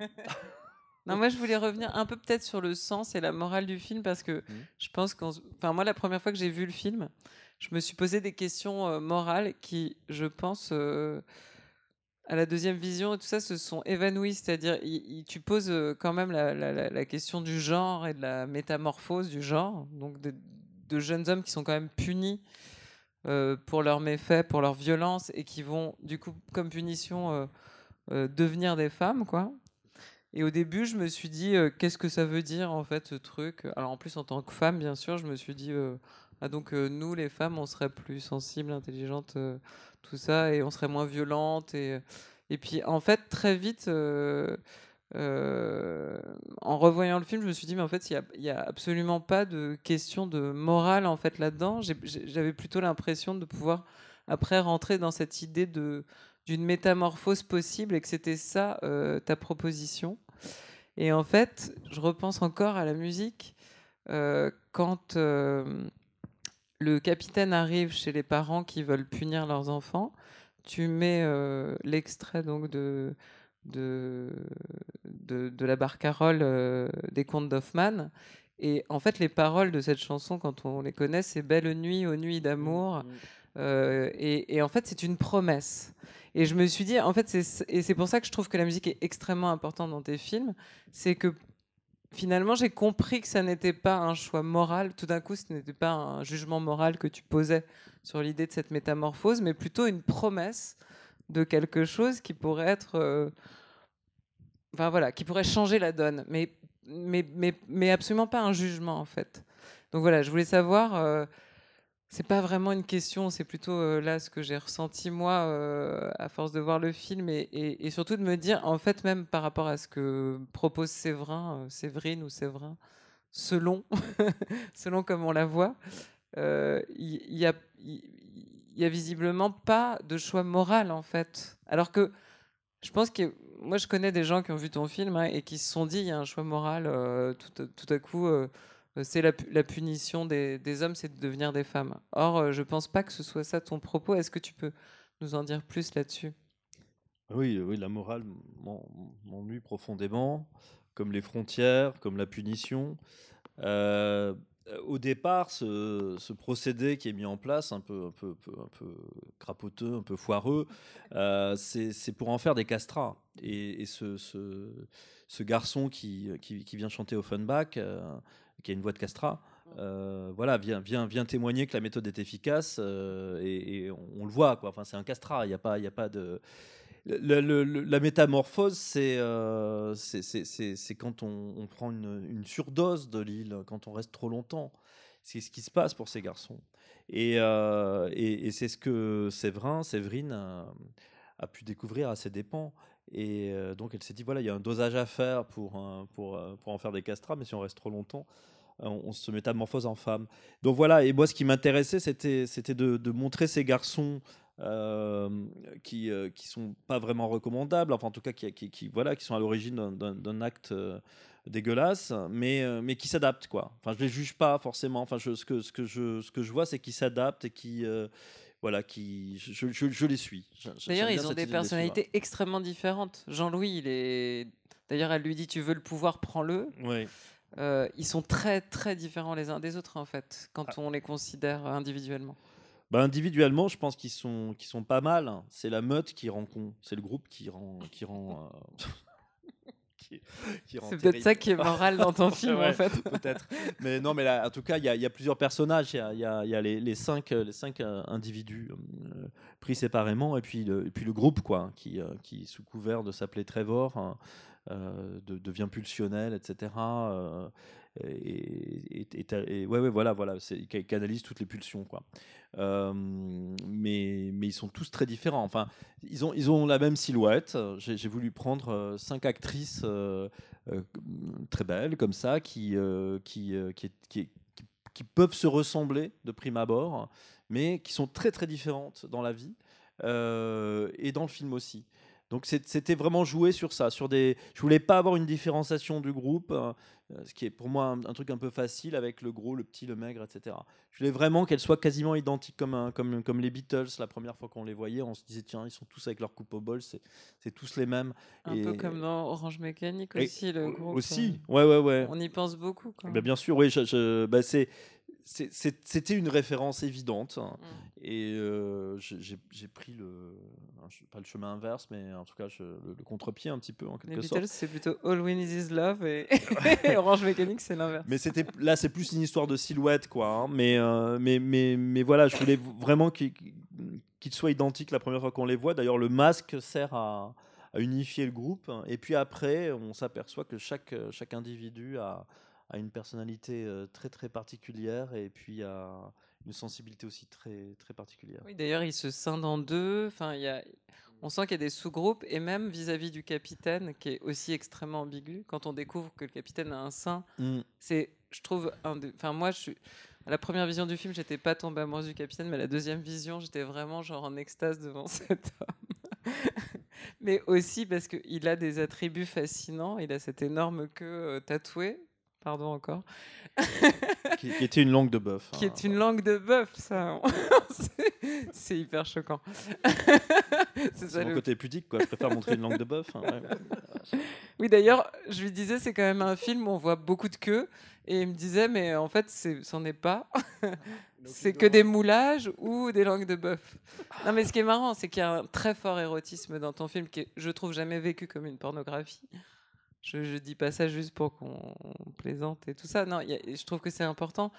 Non, moi, je voulais revenir un peu peut-être sur le sens et la morale du film parce que je pense qu'en... Enfin, moi, la première fois que j'ai vu le film, je me suis posé des questions morales qui, je pense, à la deuxième vision et tout ça, se sont évanouies. C'est-à-dire, tu poses quand même la question du genre et de la métamorphose du genre, donc de jeunes hommes qui sont quand même punis pour leurs méfaits, pour leur violence et qui vont, du coup, comme punition, devenir des femmes, quoi. Et au début, je me suis dit, qu'est-ce que ça veut dire, en fait, ce truc? Alors, en plus, en tant que femme, bien sûr, je me suis dit, nous, les femmes, on serait plus sensibles, intelligentes, tout ça, et on serait moins violentes. Et puis, en fait, très vite, en revoyant le film, je me suis dit, mais en fait, il n'y a absolument pas de question de morale, en fait, là-dedans. J'avais plutôt l'impression de pouvoir, après, rentrer dans cette idée d'une métamorphose possible et que c'était ça ta proposition. Et en fait, je repense encore à la musique. Quand le capitaine arrive chez les parents qui veulent punir leurs enfants, tu mets l'extrait donc de la barcarolle des contes d'Hoffmann. Et en fait, les paroles de cette chanson, quand on les connaît, c'est « Belle nuit, aux nuits d'amour ». Et en fait, c'est une promesse. Et je me suis dit, en fait, c'est pour ça que je trouve que la musique est extrêmement importante dans tes films, c'est que finalement, j'ai compris que ça n'était pas un choix moral. Tout d'un coup, ce n'était pas un jugement moral que tu posais sur l'idée de cette métamorphose, mais plutôt une promesse de quelque chose qui pourrait être, qui pourrait changer la donne, mais absolument pas un jugement en fait. Donc voilà, je voulais savoir. C'est pas vraiment une question, c'est plutôt là ce que j'ai ressenti moi à force de voir le film et surtout de me dire, en fait, même par rapport à ce que propose Séverine ou Séverin, selon comme on la voit, il y a visiblement pas de choix moral en fait. Alors que je pense que moi je connais des gens qui ont vu ton film hein, et qui se sont dit il y a un choix moral tout à coup. C'est la punition des hommes, c'est de devenir des femmes. Or, je ne pense pas que ce soit ça ton propos. Est-ce que tu peux nous en dire plus là-dessus? Oui, la morale m'ennuie profondément, comme les frontières, comme la punition. Au départ, ce procédé qui est mis en place, un peu crapoteux, un peu foireux, c'est pour en faire des castrats. Et ce garçon qui vient chanter Offenbach... qui a une voix de castrat, vient témoigner que la méthode est efficace et on le voit quoi. Enfin, c'est un castrat. Il y a pas de la métamorphose, c'est quand on prend une surdose de l'île, quand on reste trop longtemps. C'est ce qui se passe pour ces garçons et c'est ce que Séverine a pu découvrir à ses dépens. Et donc elle s'est dit voilà, il y a un dosage à faire pour en faire des castrats, mais si on reste trop longtemps, on se métamorphose en femme. Donc voilà, et moi ce qui m'intéressait, c'était de montrer ces garçons qui sont pas vraiment recommandables, enfin en tout cas qui sont à l'origine d'un acte dégueulasse, mais qui s'adaptent quoi. Enfin je les juge pas forcément. Enfin ce que je vois, c'est qu'ils s'adaptent et qui je les suis. D'ailleurs, ils ont des personnalités extrêmement différentes. Jean-Louis, d'ailleurs, elle lui dit, tu veux le pouvoir, prends-le. Oui. Ils sont très, très différents les uns des autres, en fait, quand on les considère individuellement. Ben, individuellement, je pense qu'ils sont pas mal. C'est la meute qui rend con. C'est le groupe qui rend C'est peut-être ça qui est moral dans ton film, ouais, en fait. Peut-être. Mais non, mais là, en tout cas, il y a plusieurs personnages. Il y a les cinq individus pris séparément, et puis le groupe, quoi, qui sous couvert de s'appeler Trevor, devient pulsionnel, etc. Voilà, ils canalisent toutes les pulsions, quoi. Mais ils sont tous très différents. Enfin, ils ont la même silhouette. J'ai voulu prendre 5 actrices très belles, comme ça, qui peuvent se ressembler de prime abord, mais qui sont très très différentes dans la vie et dans le film aussi. Donc c'était vraiment jouer sur ça, je voulais pas avoir une différenciation du groupe, ce qui est pour moi un truc un peu facile avec le gros, le petit, le maigre, etc. Je voulais vraiment qu'elles soient quasiment identiques comme les Beatles. La première fois qu'on les voyait, on se disait tiens, ils sont tous avec leur coupe au bol, c'est tous les mêmes. Peu comme dans Orange Mécanique aussi, le groupe. Aussi, ouais. On y pense beaucoup. Quand même. Bien sûr, oui. C'était une référence évidente et j'ai pris pas le chemin inverse, mais en tout cas le contre-pied un petit peu en quelque sorte. Les Beatles, c'est plutôt All We Need Is Love et Orange Mécanique, c'est l'inverse. Mais c'est plus une histoire de silhouette, quoi. Hein. Mais voilà, je voulais vraiment qu'ils soient identiques la première fois qu'on les voit. D'ailleurs, le masque sert à unifier le groupe. Et puis après, on s'aperçoit que chaque individu a une personnalité très très particulière et puis à une sensibilité aussi très très particulière. Oui, d'ailleurs, ils se scindent en deux. Enfin, on sent qu'il y a des sous-groupes, et même vis-à-vis du capitaine, qui est aussi extrêmement ambigu. Quand on découvre que le capitaine a un sein, c'est, je trouve, à la première vision du film, j'étais pas tombée amoureuse du capitaine, mais à la deuxième vision, j'étais vraiment genre en extase devant cet homme. Mais aussi parce qu'il a des attributs fascinants. Il a cette énorme queue tatouée. Pardon encore. Qui était une langue de bœuf. Qui est une langue de bœuf, ça. C'est hyper choquant. C'est mon côté pudique, quoi. Je préfère montrer une langue de bœuf. Hein. Ouais. Oui, d'ailleurs, je lui disais, c'est quand même un film où on voit beaucoup de queues. Et il me disait, mais en fait, c'en est pas. C'est que des moulages ou des langues de bœuf. Non, mais ce qui est marrant, c'est qu'il y a un très fort érotisme dans ton film qui est, je trouve, jamais vécu comme une pornographie. Je dis pas ça juste pour qu'on plaisante et tout ça. Non, je trouve que c'est important.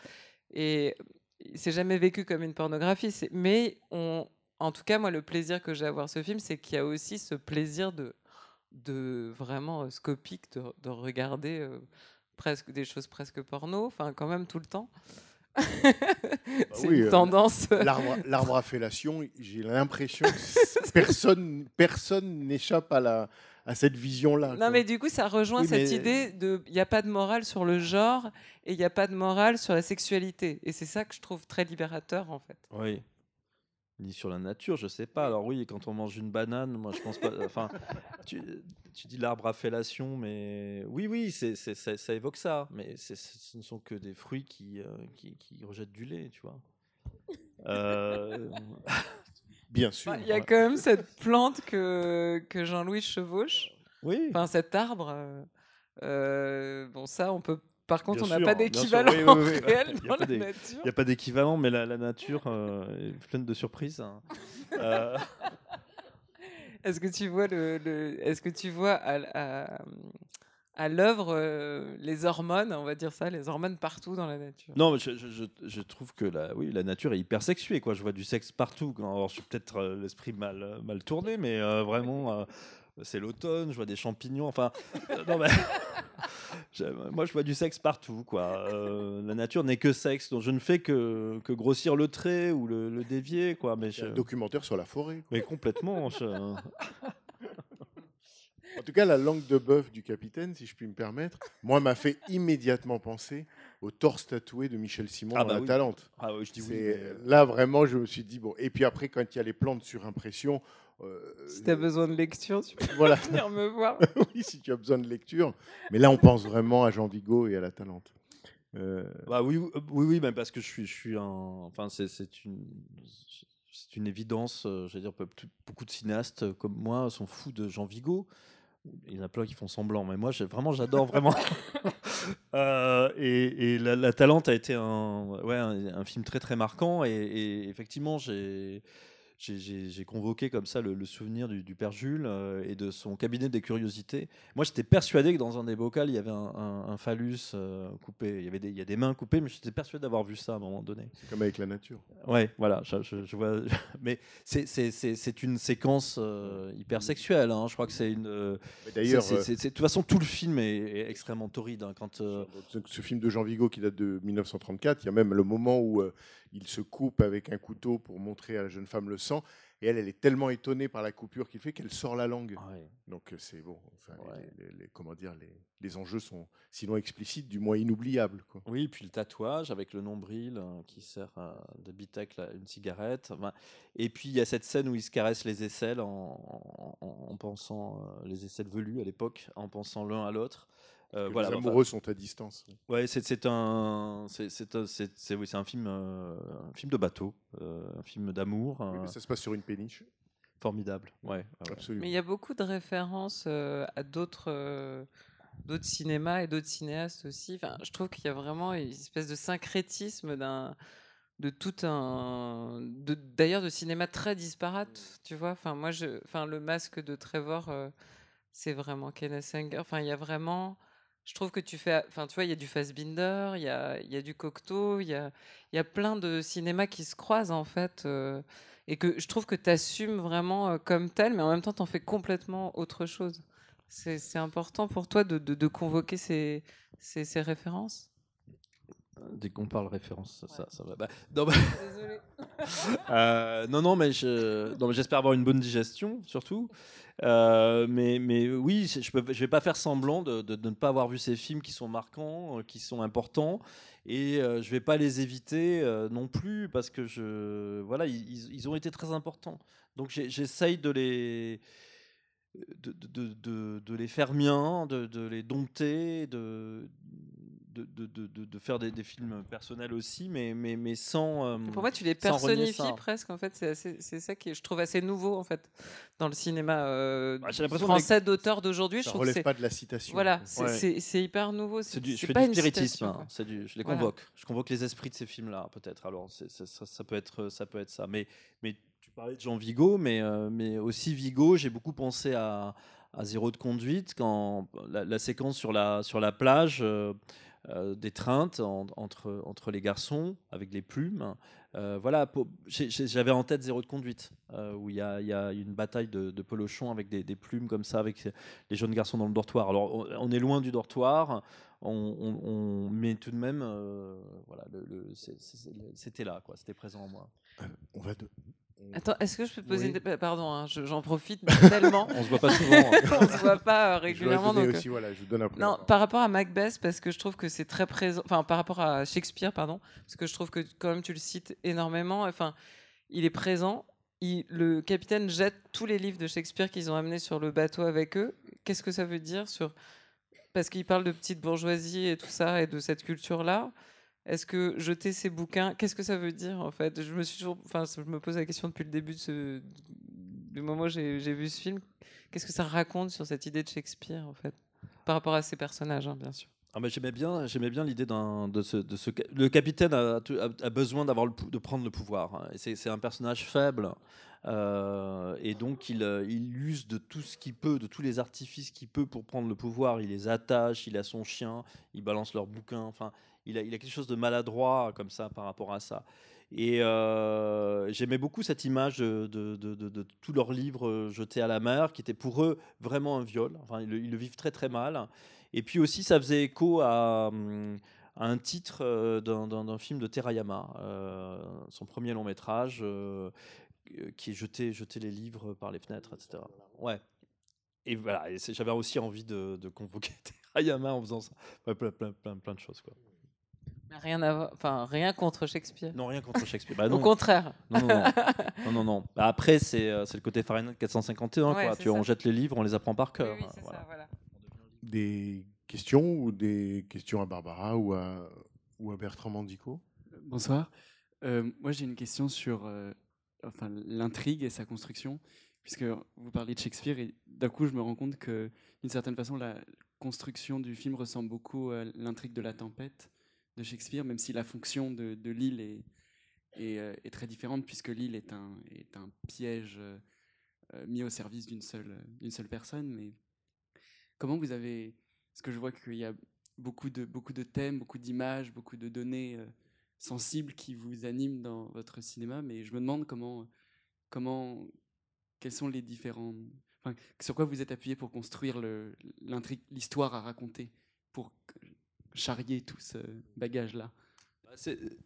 Et c'est jamais vécu comme une pornographie. En tout cas, moi, le plaisir que j'ai à voir ce film, c'est qu'il y a aussi ce plaisir de vraiment scopique, de regarder presque des choses presque porno, enfin quand même tout le temps. C'est une tendance. L'arbre à fellation, j'ai l'impression que personne n'échappe à cette vision-là. Non, mais du coup, ça rejoint cette idée de il n'y a pas de morale sur le genre et il n'y a pas de morale sur la sexualité. Et c'est ça que je trouve très libérateur, en fait. Oui. Ni sur la nature, je sais pas. Alors oui, quand on mange une banane, moi je pense pas. Enfin, tu dis l'arbre à fellation, mais oui, ça évoque ça. Mais ce ne sont que des fruits qui rejettent du lait, tu vois. Bien sûr. Il y a quand même cette plante que Jean-Louis chevauche. Oui. Enfin, cet arbre. Ça, on peut. Par contre, on n'a pas d'équivalent réel dans la nature. Il n'y a pas d'équivalent, mais la nature est pleine de surprises. Est-ce que tu vois à l'œuvre les hormones, on va dire ça, les hormones partout dans la nature? Non, mais je trouve que la nature est hyper sexuée, quoi. Je vois du sexe partout. Alors, je suis peut-être l'esprit mal tourné, mais vraiment. C'est l'automne, je vois des champignons. Enfin, moi, je vois du sexe partout, quoi. La nature n'est que sexe, donc je ne fais que grossir le trait ou le dévier, quoi. Mais un documentaire sur la forêt, quoi. Mais complètement. En tout cas, la langue de bœuf du capitaine, si je puis me permettre, moi, m'a fait immédiatement penser au torse tatoué de Michel Simon dans L'Atalante. Ah oui, je dis oui. Là, vraiment, je me suis dit bon. Et puis après, quand il y a les plans de surimpression. Si tu as besoin de lecture, tu peux venir me voir. Oui, si tu as besoin de lecture. Mais là, on pense vraiment à Jean Vigo et à La Talente. Oui, même parce que je suis un. Enfin, c'est une évidence. Je veux dire, beaucoup de cinéastes comme moi sont fous de Jean Vigo. Il y en a plein qui font semblant, mais moi, j'adore vraiment. Et La Talente a été un film très très marquant. Et effectivement, j'ai convoqué comme ça le souvenir du père Jules et de son cabinet des curiosités. Moi, j'étais persuadé que dans un des bocals, il y avait un phallus coupé. Il y a des mains coupées, mais j'étais persuadé d'avoir vu ça à un moment donné. C'est comme avec la nature. Ouais, voilà. Je vois. Mais c'est une séquence hyper sexuelle. Hein. Je crois que c'est une. D'ailleurs, de toute façon, tout le film est extrêmement torride. Hein, quand ce film de Jean Vigo qui date de 1934, il y a même le moment où il se coupe avec un couteau pour montrer à la jeune femme le sang. Et elle est tellement étonnée par la coupure qu'il fait qu'elle sort la langue. Ouais. Donc c'est bon. Enfin, ouais. Comment dire, les enjeux sont sinon explicites, du moins inoubliables, quoi. Oui, et puis le tatouage avec le nombril qui sert d'habitacle à une cigarette. Et puis il y a cette scène où il se caresse les aisselles en pensant les aisselles velues à l'époque, en pensant l'un à l'autre. Les amoureux sont à distance. Ouais, c'est un film de bateau, un film d'amour. Oui, mais ça se passe sur une péniche. Formidable. Ouais. Absolument. Mais il y a beaucoup de références à d'autres cinémas et d'autres cinéastes aussi. Enfin, je trouve qu'il y a vraiment une espèce de syncrétisme de cinéma très disparate. Tu vois. Enfin, le masque de Trevor, c'est vraiment Kenneth Anger. Enfin, il y a vraiment. Je trouve que il y a du Fassbinder, il y a du Cocteau, il y a plein de cinémas qui se croisent en fait, et que je trouve que tu assumes vraiment comme tel, mais en même temps tu en fais complètement autre chose. C'est important pour toi de convoquer ces références. Dès qu'on parle référence, ça va. Désolé. Mais j'espère avoir une bonne digestion, surtout. Mais oui, je vais pas faire semblant de ne pas avoir vu ces films qui sont marquants, qui sont importants, et je vais pas les éviter non plus parce que ils ont été très importants. Donc j'essaye de les. De les faire miens, de les dompter, de faire des films personnels aussi, mais sans. Pour moi, tu les personnifies presque. En fait, c'est ça qui je trouve assez nouveau en fait dans le cinéma français d'auteur d'aujourd'hui. Ça relève pas de la citation. Voilà, c'est hyper nouveau. Je fais pas du spiritisme. Hein, je les convoque. Voilà. Je convoque les esprits de ces films-là, peut-être. Alors, ça peut être ça. Mais tu parlais de Jean Vigo, mais aussi Vigo, j'ai beaucoup pensé à Zéro de conduite, quand la séquence sur la plage d'étreinte entre les garçons avec les plumes. J'avais en tête Zéro de conduite, où il y a une bataille de pelochons avec des plumes comme ça, avec les jeunes garçons dans le dortoir. Alors, on est loin du dortoir, mais tout de même, c'était là, quoi, c'était présent en moi. On va Attends, est-ce que je peux te poser une... Pardon, j'en profite tellement. On se voit pas souvent. On se voit pas régulièrement. Donc... Aussi, je donne après. Non, par rapport à Macbeth, parce que je trouve que c'est très présent. Enfin, par rapport à Shakespeare, pardon, parce que je trouve que quand même tu le cites énormément. Enfin, il est présent. Le capitaine jette tous les livres de Shakespeare qu'ils ont amenés sur le bateau avec eux. Qu'est-ce que ça veut dire sur... Parce qu'il parle de petite bourgeoisie et tout ça et de cette culture-là. Est-ce que jeter ces bouquins, qu'est-ce que ça veut dire en fait ? Je me pose la question depuis le début du moment où j'ai vu ce film. Qu'est-ce que ça raconte sur cette idée de Shakespeare en fait, par rapport à ses personnages, hein, bien sûr. Ah ben j'aimais bien l'idée le capitaine a besoin de prendre le pouvoir. Hein, et c'est un personnage faible. Et donc il use de tout ce qu'il peut, de tous les artifices qu'il peut pour prendre le pouvoir. Il les attache, il a son chien, il balance leurs bouquins. Enfin, il a quelque chose de maladroit comme ça par rapport à ça. Et j'aimais beaucoup cette image de tous leurs livres jetés à la mer, qui était pour eux vraiment un viol. Enfin, ils le vivent très très mal. Et puis aussi, ça faisait écho à un titre d'un film de Terayama, son premier long métrage. Qui est jeter les livres par les fenêtres, etc. Ouais. Et voilà, j'avais aussi envie de convoquer Terayama en faisant ça. Ouais, plein de choses, quoi. Rien contre Shakespeare. Non, rien contre Shakespeare. Bah, non. Au contraire. Non. Bah, après, c'est le côté Fahrenheit 451, ouais, quoi. On jette les livres, on les apprend par cœur. Oui, c'est voilà. Ça, voilà. Des questions à Barbara ou à Bertrand Mandico. Bonsoir. Moi, j'ai une question sur... l'intrigue et sa construction, puisque vous parliez de Shakespeare et d'un coup je me rends compte que d'une certaine façon la construction du film ressemble beaucoup à l'intrigue de La Tempête de Shakespeare, même si la fonction de l'île est, est très différente, puisque l'île est un piège mis au service d'une seule personne. Mais comment vous avez... Parce que je vois qu'il y a beaucoup de thèmes, beaucoup d'images, beaucoup de données sensibles qui vous animent dans votre cinéma, mais je me demande quels sont les différents... Enfin, sur quoi vous êtes appuyé pour construire l'intrigue, l'histoire à raconter, pour charrier tout ce bagage-là. C'était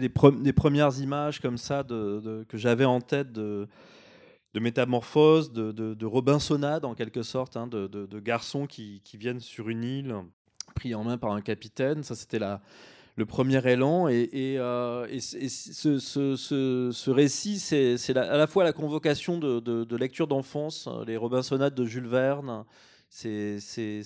des premières images comme ça que j'avais en tête de métamorphose, de robinsonade en quelque sorte, hein, de garçons qui viennent sur une île pris en main par un capitaine. Ça, c'était le premier élan, et ce récit, c'est à la fois la convocation de lecture d'enfance, les robinsonades de Jules Verne, c'est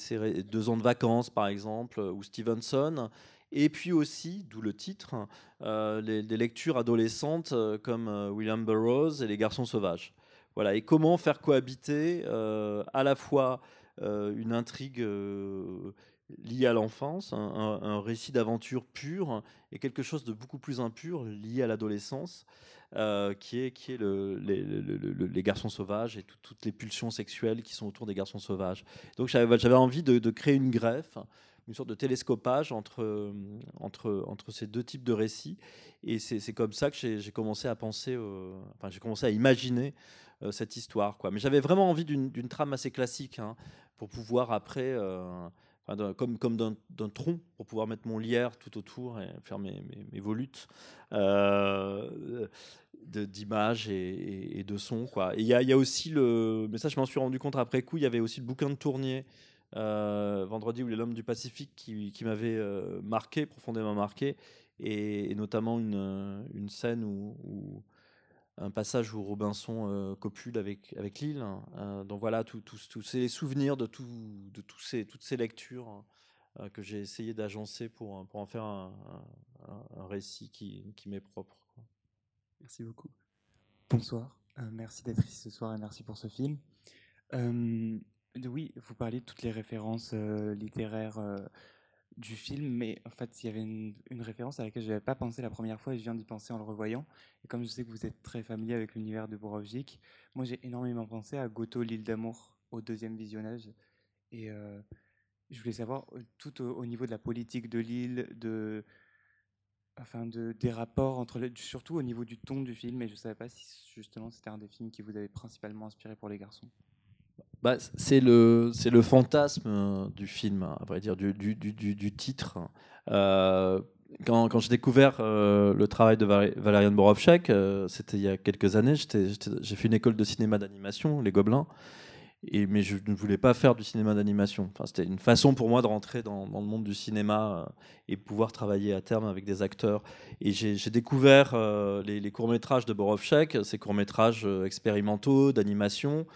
2 ans de vacances par exemple, ou Stevenson, et puis aussi, d'où le titre, des lectures adolescentes comme William Burroughs et Les Garçons Sauvages. Voilà, et comment faire cohabiter à la fois une intrigue lié à l'enfance, un récit d'aventure pur, et quelque chose de beaucoup plus impur lié à l'adolescence, qui est les garçons sauvages et toutes les pulsions sexuelles qui sont autour des garçons sauvages. Donc j'avais envie de créer une greffe, une sorte de télescopage entre ces deux types de récits, et c'est comme ça que j'ai commencé à penser, j'ai commencé à imaginer cette histoire, quoi. Mais j'avais vraiment envie d'une trame assez classique, hein, pour pouvoir après... Comme d'un tronc, pour pouvoir mettre mon lierre tout autour et faire mes volutes d'images et de sons, quoi. Et il y a aussi mais ça, je m'en suis rendu compte après coup, il y avait aussi le bouquin de Tournier, Vendredi ou l'homme du Pacifique, qui m'avait profondément marqué, et notamment une scène où un passage où Robinson copule avec l'île. Donc voilà, c'est les souvenirs de toutes ces lectures que j'ai essayé d'agencer pour en faire un récit qui m'est propre. Merci beaucoup. Bonsoir. Merci d'être ici ce soir et merci pour ce film. Oui, vous parlez de toutes les références littéraires du film, mais en fait il y avait une référence à laquelle je n'avais pas pensé la première fois et je viens d'y penser en le revoyant, et comme je sais que vous êtes très familier avec l'univers de Borowczyk, moi j'ai énormément pensé à Goto, l'île d'amour, au 2e visionnage, et je voulais savoir tout au niveau de la politique de l'île, des rapports surtout au niveau du ton du film, et je ne savais pas si justement c'était un des films qui vous avait principalement inspiré pour les garçons. Bah, c'est le fantasme du film, à vrai dire, du titre. Quand j'ai découvert le travail de Valerian Borowczyk, c'était il y a quelques années, j'ai fait une école de cinéma d'animation, Les Gobelins, mais je ne voulais pas faire du cinéma d'animation. Enfin, c'était une façon pour moi de rentrer dans le monde du cinéma et pouvoir travailler à terme avec des acteurs. Et j'ai découvert les courts-métrages de Borowczyk, ces courts-métrages expérimentaux d'animation,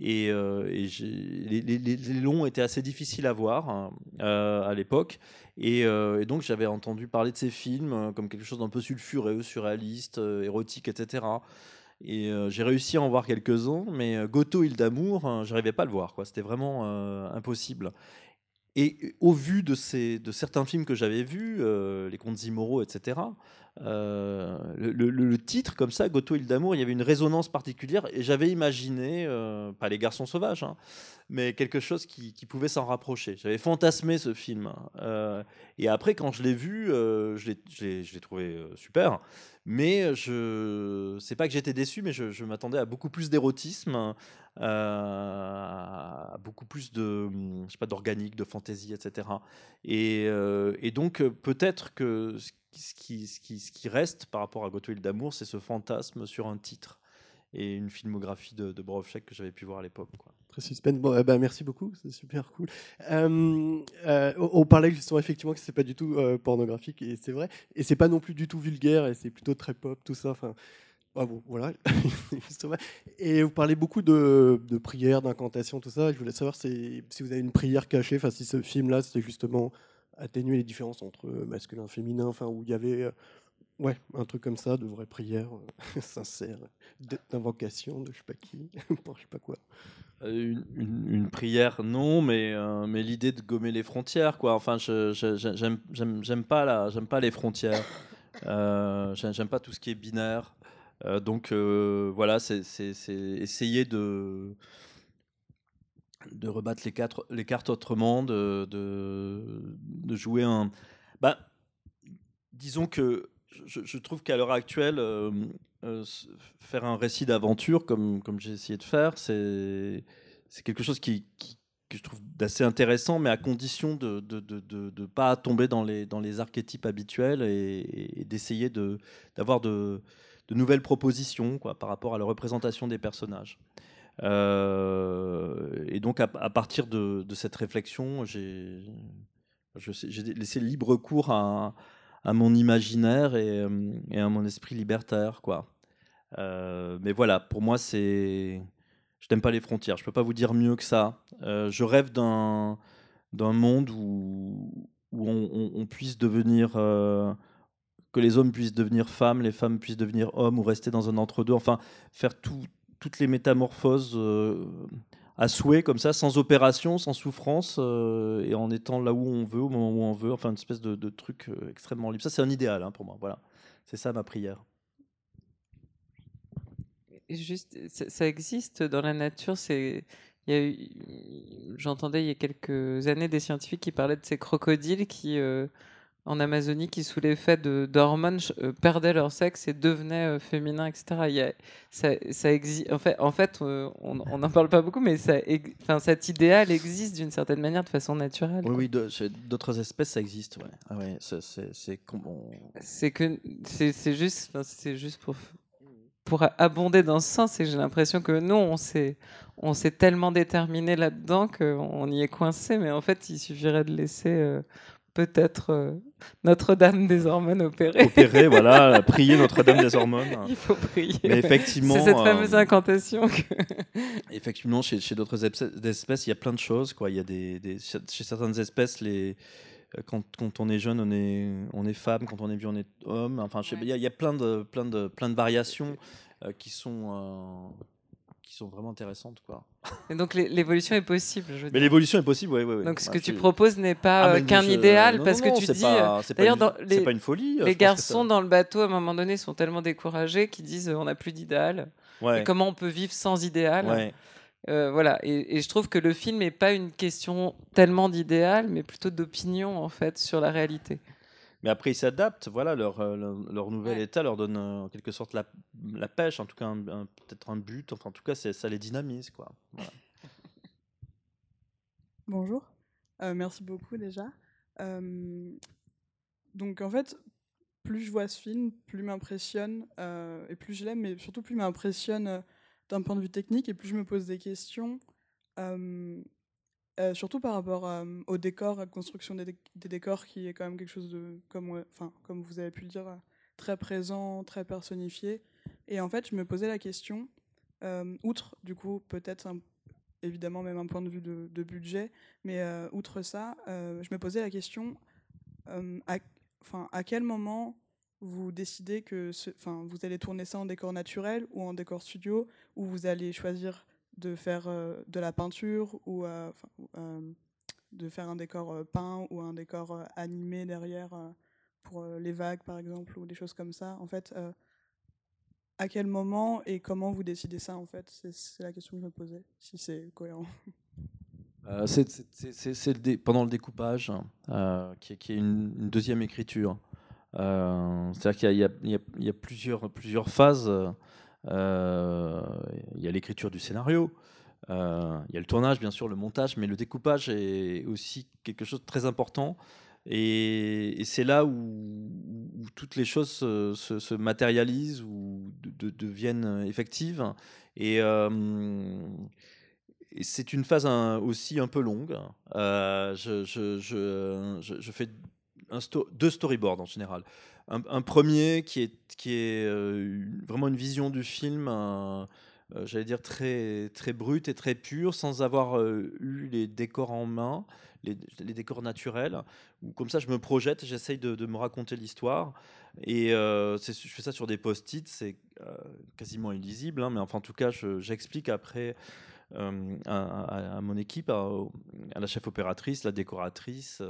et les longs étaient assez difficiles à voir, hein, à l'époque, et donc j'avais entendu parler de ces films comme quelque chose d'un peu sulfureux, surréaliste, érotique, etc. Et j'ai réussi à en voir quelques-uns, mais Goto, île d'amour, j'arrivais pas à le voir, quoi. C'était vraiment impossible. Et au vu de certains films que j'avais vus, Les Contes Immoraux, etc., le titre, comme ça, Goto, l'île d'amour, il y avait une résonance particulière, et j'avais imaginé, pas Les Garçons Sauvages, hein, mais quelque chose qui pouvait s'en rapprocher. J'avais fantasmé ce film. Et après, quand je l'ai vu, je l'ai trouvé super, mais c'est pas que j'étais déçu, mais je m'attendais à beaucoup plus d'érotisme, à beaucoup plus d'organique, de fantaisie, etc. Et donc, peut-être que ce qui reste par rapport à Goto, l'île d'amour, c'est ce fantasme sur un titre et une filmographie de Borowczyk que j'avais pu voir à l'époque, quoi. Très suspense. Bon, merci beaucoup, c'est super cool. On parlait justement effectivement que c'est pas du tout pornographique, et c'est vrai, et c'est pas non plus du tout vulgaire, et c'est plutôt très pop, tout ça. Enfin, ah bon, voilà. Et vous parlez beaucoup de prières, d'incantations, tout ça. Je voulais savoir si vous avez une prière cachée, enfin si ce film-là, c'était justement atténuer les différences entre masculin et féminin, enfin où il y avait Ouais, un truc comme ça, de vraies prières sincères, d'invocation, de je sais pas qui, pour je sais pas quoi. Une prière, non, mais l'idée de gommer les frontières, quoi. Enfin, j'aime pas les frontières. J'aime pas tout ce qui est binaire. Donc voilà, c'est essayer de rebattre les cartes autrement, de jouer un. Bah, disons que. Je trouve qu'à l'heure actuelle, faire un récit d'aventure, comme j'ai essayé de faire, c'est quelque chose que je trouve d'assez intéressant, mais à condition de pas tomber dans les archétypes habituels et d'essayer d'avoir de nouvelles propositions, quoi, par rapport à la représentation des personnages. Et donc, à partir de cette réflexion, j'ai laissé libre cours à mon imaginaire et à mon esprit libertaire, quoi. Mais voilà, pour moi, c'est... Je n'aime pas les frontières, je ne peux pas vous dire mieux que ça. Je rêve d'un monde où on puisse devenir... que les hommes puissent devenir femmes, les femmes puissent devenir hommes, ou rester dans un entre-deux, enfin, faire toutes les métamorphoses à souhait, comme ça, sans opération, sans souffrance, et en étant là où on veut, au moment où on veut, enfin une espèce de truc extrêmement libre. Ça, c'est un idéal, hein, pour moi, voilà. C'est ça, ma prière. Juste, ça existe dans la nature, j'entendais il y a quelques années des scientifiques qui parlaient de ces crocodiles qui, en Amazonie, qui sous l'effet d'hormones perdaient leur sexe et devenaient féminins, etc. Ça existe. En fait, on n'en parle pas beaucoup, mais cet idéal existe d'une certaine manière, de façon naturelle. Oui, chez d'autres espèces, ça existe. Ouais. Ah ouais, c'est juste pour abonder dans ce sens, et j'ai l'impression que nous, on s'est tellement déterminé là-dedans qu'on y est coincé, mais en fait, il suffirait de laisser. Peut-être Notre-Dame des Hormones opérer, voilà, prier Notre-Dame des Hormones. Il faut prier. Mais effectivement, c'est cette fameuse incantation. Effectivement, chez d'autres espèces, il y a plein de choses, quoi. Il y a chez certaines espèces, quand on est jeune, on est femme, quand on est vieux, on est homme. Enfin, il y a plein de variations qui sont vraiment intéressantes, quoi. Et donc l'évolution est possible, je veux dire. Mais l'évolution est possible, oui. Donc ce que tu proposes n'est pas qu'un idéal, parce que tu dis... D'ailleurs, c'est pas une folie. Les garçons dans le bateau, à un moment donné, sont tellement découragés qu'ils disent on n'a plus d'idéal. Ouais. Et comment on peut vivre sans idéal, ouais. Voilà. Et je trouve que le film n'est pas une question tellement d'idéal, mais plutôt d'opinion, en fait, sur la réalité. Mais après, ils s'adaptent, voilà, leur nouvel, ouais, état leur donne en quelque sorte la pêche, en tout cas peut-être un but, enfin en tout cas ça les dynamise, quoi. Voilà. Bonjour, merci beaucoup déjà. Donc en fait, plus je vois ce film, plus m'impressionne, et plus je l'aime, mais surtout plus m'impressionne d'un point de vue technique, et plus je me pose des questions, surtout par rapport au décor, à la construction des décors, qui est quand même quelque chose de, comme vous avez pu le dire, très présent, très personnifié. Et en fait, je me posais la question, outre, du coup, peut-être évidemment même un point de vue de budget, mais outre ça, je me posais la question, à quel moment vous décidez que vous allez tourner ça en décor naturel ou en décor studio, ou vous allez choisir de faire de la peinture, ou de faire un décor peint, ou un décor animé derrière, pour les vagues par exemple, ou des choses comme ça. En fait, à quel moment et comment vous décidez ça, en fait, c'est la question que je me posais, si c'est cohérent. Pendant le découpage, qui est une deuxième écriture. C'est-à-dire qu'il y a plusieurs phases. Il y a l'écriture du scénario, il y a le tournage, bien sûr, le montage, mais le découpage est aussi quelque chose de très important, et c'est là où toutes les choses se matérialisent, ou deviennent effectives, et c'est une phase aussi un peu longue. Je fais deux storyboards en général. Un premier qui est vraiment une vision du film j'allais dire très, très brute et très pure, sans avoir eu les décors en main, les décors naturels, où comme ça je me projette, j'essaye de me raconter l'histoire, et je fais ça sur des post-it, c'est quasiment illisible, hein, mais enfin en tout cas j'explique après à mon équipe, à la chef opératrice, la décoratrice,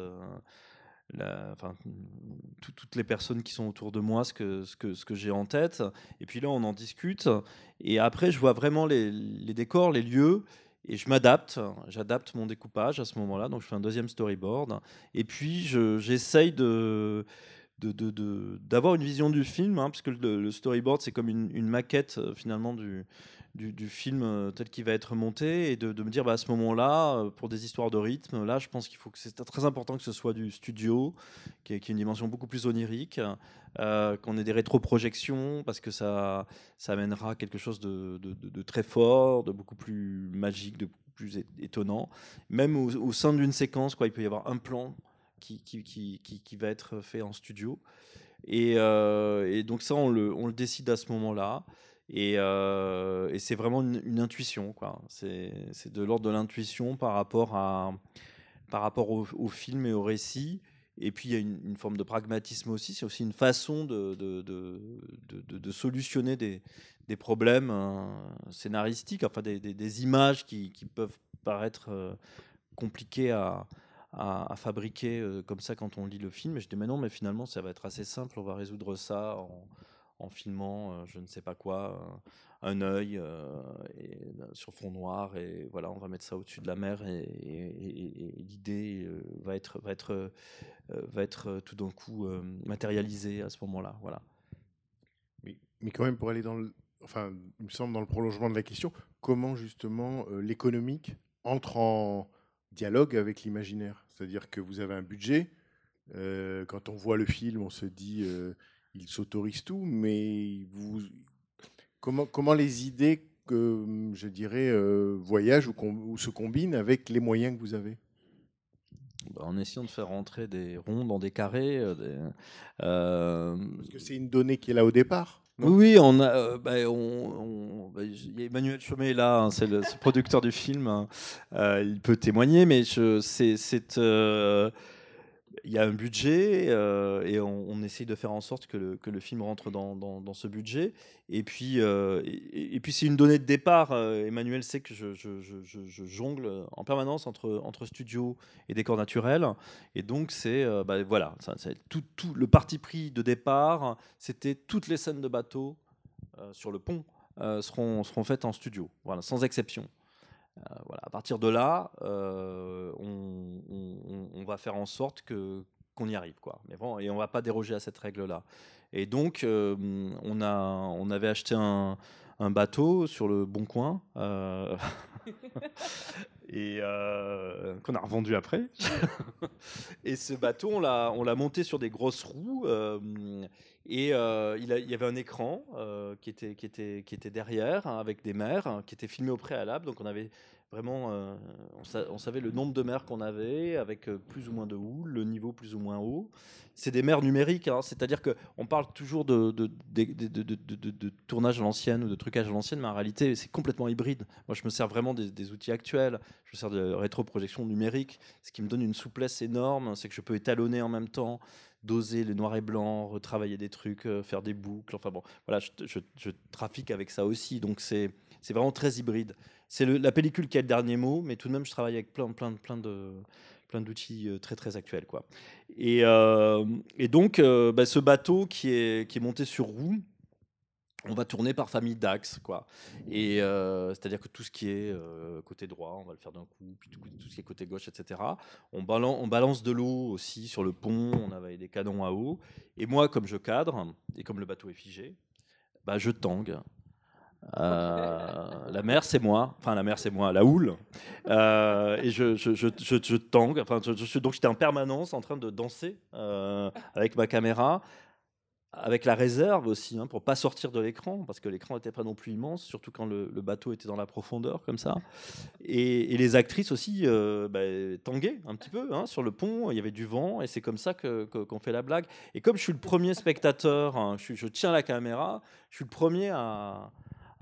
toutes les personnes qui sont autour de moi, ce que j'ai en tête, et puis là on en discute, et après je vois vraiment les décors, les lieux, et je m'adapte, j'adapte mon découpage à ce moment-là, donc je fais un deuxième storyboard, et puis j'essaye d'avoir une vision du film, hein, parce que le storyboard c'est comme une maquette finalement du film tel qu'il va être monté, et de me dire à ce moment-là, pour des histoires de rythme, là je pense qu'il faut que c'est très important que ce soit du studio, qui est une dimension beaucoup plus onirique, qu'on ait des rétroprojections, parce que ça amènera quelque chose de très fort, de beaucoup plus magique, de beaucoup plus étonnant. Même au sein d'une séquence, quoi, il peut y avoir un plan qui va être fait en studio. Et donc ça, on le décide à ce moment-là. Et c'est vraiment une intuition, quoi. C'est de l'ordre de l'intuition par rapport au film et au récit. Et puis il y a une forme de pragmatisme aussi. C'est aussi une façon de solutionner des problèmes scénaristiques, enfin des images qui peuvent paraître compliquées à fabriquer comme ça quand on lit le film. Et je dis mais non, mais finalement ça va être assez simple. On va résoudre ça en filmant, je ne sais pas quoi, un œil sur fond noir, et voilà, on va mettre ça au-dessus de la mer, et l'idée va être tout d'un coup matérialisée à ce moment-là, voilà. Mais quand même, pour aller il me semble, dans le prolongement de la question, comment justement l'économique entre en dialogue avec l'imaginaire, c'est-à-dire que vous avez un budget, quand on voit le film, on se dit ils s'autorisent tout, mais comment les idées, je dirais, voyagent ou se combinent avec les moyens que vous avez ? En essayant de faire rentrer des ronds dans des carrés. Parce que c'est une donnée qui est là au départ. Oui, Emmanuel Chaumet est là, hein, c'est le producteur du film, hein, il peut témoigner, mais il y a un budget, et on essaye de faire en sorte que le film rentre dans ce budget. Et puis, c'est une donnée de départ. Emmanuel sait que je jongle en permanence entre studio et décor naturel. Et donc, tout le parti pris de départ, c'était toutes les scènes de bateau sur le pont seront faites en studio, voilà, sans exception. Voilà, à partir de là, on va faire en sorte qu'on y arrive, quoi. Mais bon, et on va pas déroger à cette règle-là. Et donc, on avait acheté un bateau sur le Bon Coin, et qu'on a revendu après. Et ce bateau, on l'a monté sur des grosses roues, et il y avait un écran qui était derrière, hein, avec des mers, hein, qui était filmé au préalable. Donc on avait vraiment, on savait le nombre de mers qu'on avait, avec plus ou moins de houle, le niveau plus ou moins haut. C'est des mers numériques, hein, c'est-à-dire qu'on parle toujours de tournage à l'ancienne ou de trucage à l'ancienne, mais en réalité c'est complètement hybride. Moi je me sers vraiment des outils actuels, je me sers de rétroprojection numérique, ce qui me donne une souplesse énorme, c'est que je peux étalonner en même temps, doser les noirs et blancs, retravailler des trucs, faire des boucles, enfin bon, voilà, je trafique avec ça aussi, donc c'est vraiment très hybride. C'est la pellicule qui a le dernier mot, mais tout de même, je travaille avec plein d'outils très, très actuels, quoi. Et donc, ce bateau qui est monté sur roue, on va tourner par famille d'axes, quoi. Et c'est-à-dire que tout ce qui est côté droit, on va le faire d'un coup, puis tout ce qui est côté gauche, etc. On balance de l'eau aussi sur le pont, on avait des canons à eau. Et moi, comme je cadre, et comme le bateau est figé, je tangue. La mer c'est moi, la houle, et je tangue, donc j'étais en permanence en train de danser avec ma caméra, avec la réserve aussi, hein, pour pas sortir de l'écran, parce que l'écran n'était pas non plus immense, surtout quand le bateau était dans la profondeur comme ça, et les actrices aussi tanguaient un petit peu, hein, sur le pont, il y avait du vent, et c'est comme ça qu'on fait la blague. Et comme je suis le premier spectateur, hein, je tiens la caméra, je suis le premier à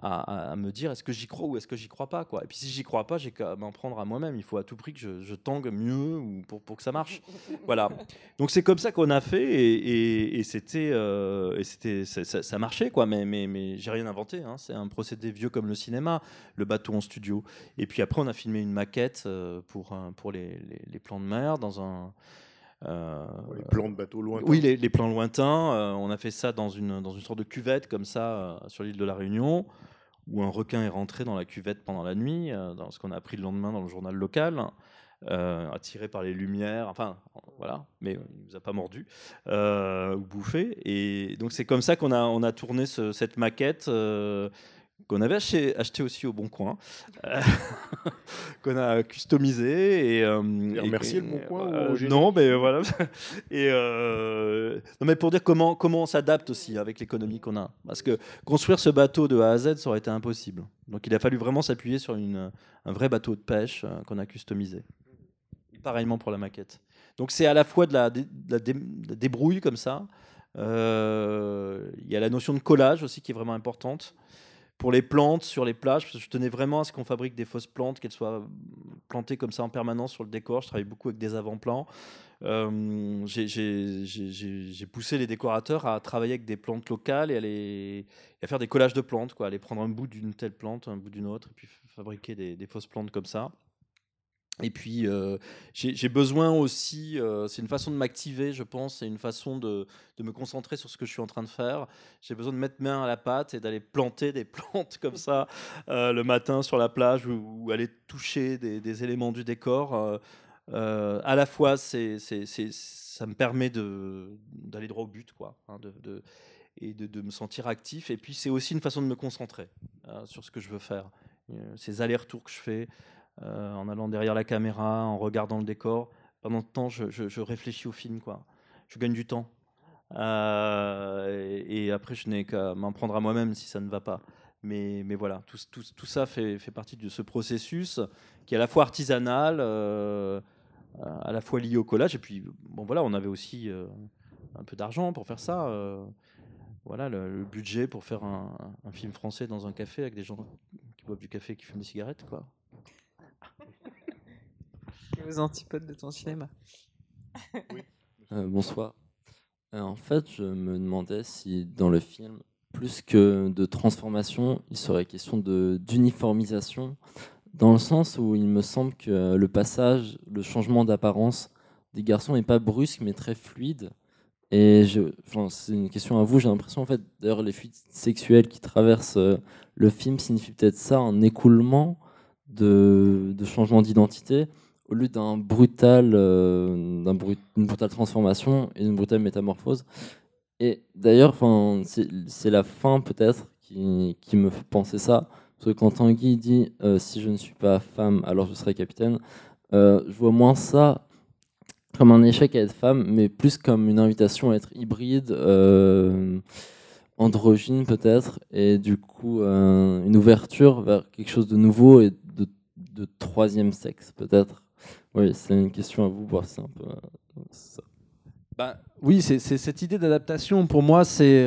à me dire est-ce que j'y crois ou est-ce que j'y crois pas, quoi. Et puis si j'y crois pas, j'ai qu'à m'en prendre à moi-même. Il faut à tout prix que je tangue mieux ou pour que ça marche. Voilà. Donc c'est comme ça qu'on a fait et c'était ça marchait, quoi. Mais j'ai rien inventé, hein. C'est un procédé vieux comme le cinéma, le bateau en studio. Et puis après on a filmé une maquette pour les plans de mer dans un les plans de bateaux lointains. Oui, les plans lointains. On a fait ça dans une sorte de cuvette comme ça sur l'île de la Réunion, où un requin est rentré dans la cuvette pendant la nuit, dans ce qu'on a appris le lendemain dans le journal local, attiré par les lumières. Enfin, voilà. Mais il nous a pas mordu ou bouffé. Et donc c'est comme ça qu'on a tourné cette maquette. Qu'on avait acheté aussi au Bon Coin, qu'on a customisé et remercier le Bon Coin. Non, mais voilà. Non, mais pour dire comment on s'adapte aussi avec l'économie qu'on a, parce que construire ce bateau de A à Z ça aurait été impossible. Donc il a fallu vraiment s'appuyer sur un vrai bateau de pêche qu'on a customisé. Et pareillement pour la maquette. Donc c'est à la fois de la débrouille comme ça. Il y a la notion de collage aussi qui est vraiment importante. Pour les plantes sur les plages, parce que je tenais vraiment à ce qu'on fabrique des fausses plantes, qu'elles soient plantées comme ça en permanence sur le décor. Je travaille beaucoup avec des avant-plans. J'ai poussé les décorateurs à travailler avec des plantes locales et à faire des collages de plantes, quoi. Aller prendre un bout d'une telle plante, un bout d'une autre, et puis fabriquer des fausses plantes comme ça. Et puis j'ai besoin aussi, c'est une façon de m'activer, je pense, c'est une façon de me concentrer sur ce que je suis en train de faire. J'ai besoin de mettre main à la pâte et d'aller planter des plantes comme ça le matin sur la plage ou aller toucher des éléments du décor. À la fois, ça me permet d'aller droit au but, quoi, hein, de me sentir actif. Et puis c'est aussi une façon de me concentrer sur ce que je veux faire. Ces allers-retours que je fais. En allant derrière la caméra, en regardant le décor. Pendant ce temps, je réfléchis au film, quoi. Je gagne du temps. Et après, je n'ai qu'à m'en prendre à moi-même si ça ne va pas. Mais voilà, tout ça fait partie de ce processus qui est à la fois artisanal, à la fois lié au collage. Et puis, bon, voilà, on avait aussi un peu d'argent pour faire ça. Voilà, le budget pour faire un film français dans un café avec des gens qui boivent du café et qui fument des cigarettes, quoi. Aux antipodes de ton cinéma. Oui. Bonsoir. En fait, je me demandais si dans le film, plus que de transformation, il serait question d'uniformisation, dans le sens où il me semble que le changement d'apparence des garçons n'est pas brusque, mais très fluide. Et c'est une question à vous, j'ai l'impression, en fait, d'ailleurs, les fuites sexuelles qui traversent le film signifient peut-être ça, un écoulement de changement d'identité, au lieu d'un d'une brutale transformation et d'une brutale métamorphose. Et d'ailleurs, c'est la fin peut-être qui me fait penser ça. Parce que quand Tanguy dit si je ne suis pas femme, alors je serai capitaine, je vois moins ça comme un échec à être femme, mais plus comme une invitation à être hybride, androgyne peut-être, et du coup une ouverture vers quelque chose de nouveau et de troisième sexe peut-être. Oui, c'est une question à vous, voir c'est un peu ça. Bah, oui, c'est cette idée d'adaptation. Pour moi, c'est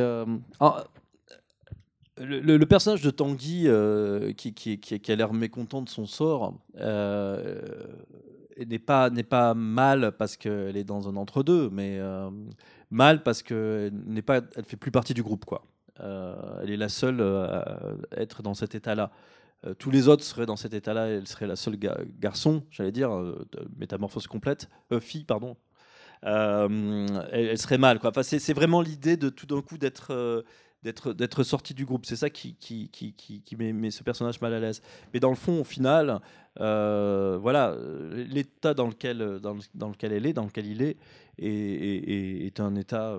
le personnage de Tanguy qui a l'air mécontent de son sort n'est pas mal parce qu'elle est dans un entre-deux, mais mal parce qu'elle ne fait plus partie du groupe, quoi. Elle est la seule à être dans cet état-là. Tous les autres seraient dans cet état-là, elle serait la seule garçon, j'allais dire, métamorphose complète, fille, pardon. Elle serait mal, quoi. Enfin, c'est vraiment l'idée de tout d'un coup d'être sortie du groupe. C'est ça qui met ce personnage mal à l'aise. Mais dans le fond, au final, voilà, l'état dans lequel elle est, dans lequel il est un état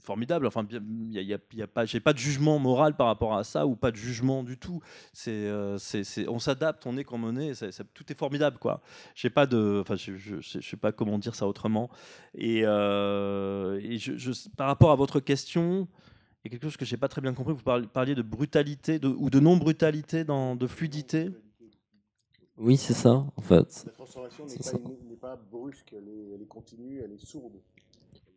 formidable. Enfin, y a pas, j'ai pas de jugement moral par rapport à ça, ou pas de jugement du tout. On s'adapte, on est comme on est. Tout est formidable, quoi. J'ai pas je sais pas comment dire ça autrement. Et par rapport à votre question. Il y a quelque chose que je n'ai pas très bien compris. Vous parliez de brutalité ou de non-brutalité, de fluidité. Oui, c'est ça, en fait. La transformation n'est pas brusque, elle est continue, elle est sourde.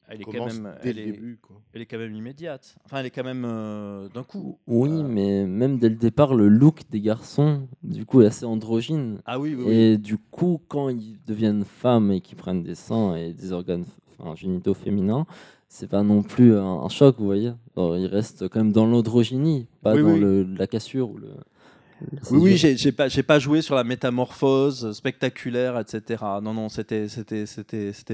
elle est quand même, elle est quand même immédiate. Enfin, elle est quand même d'un coup. Oui, mais même dès le départ, le look des garçons, du coup, est assez androgyne. Ah oui, oui. Et du coup, quand ils deviennent femmes et qu'ils prennent des seins et des organes génitaux féminins, c'est pas non plus un choc, vous voyez. Alors, ils restent quand même dans l'androgynie, pas oui, dans oui. La cassure ou le. Oui, oui, j'ai pas joué sur la métamorphose spectaculaire, etc. Non, non, c'était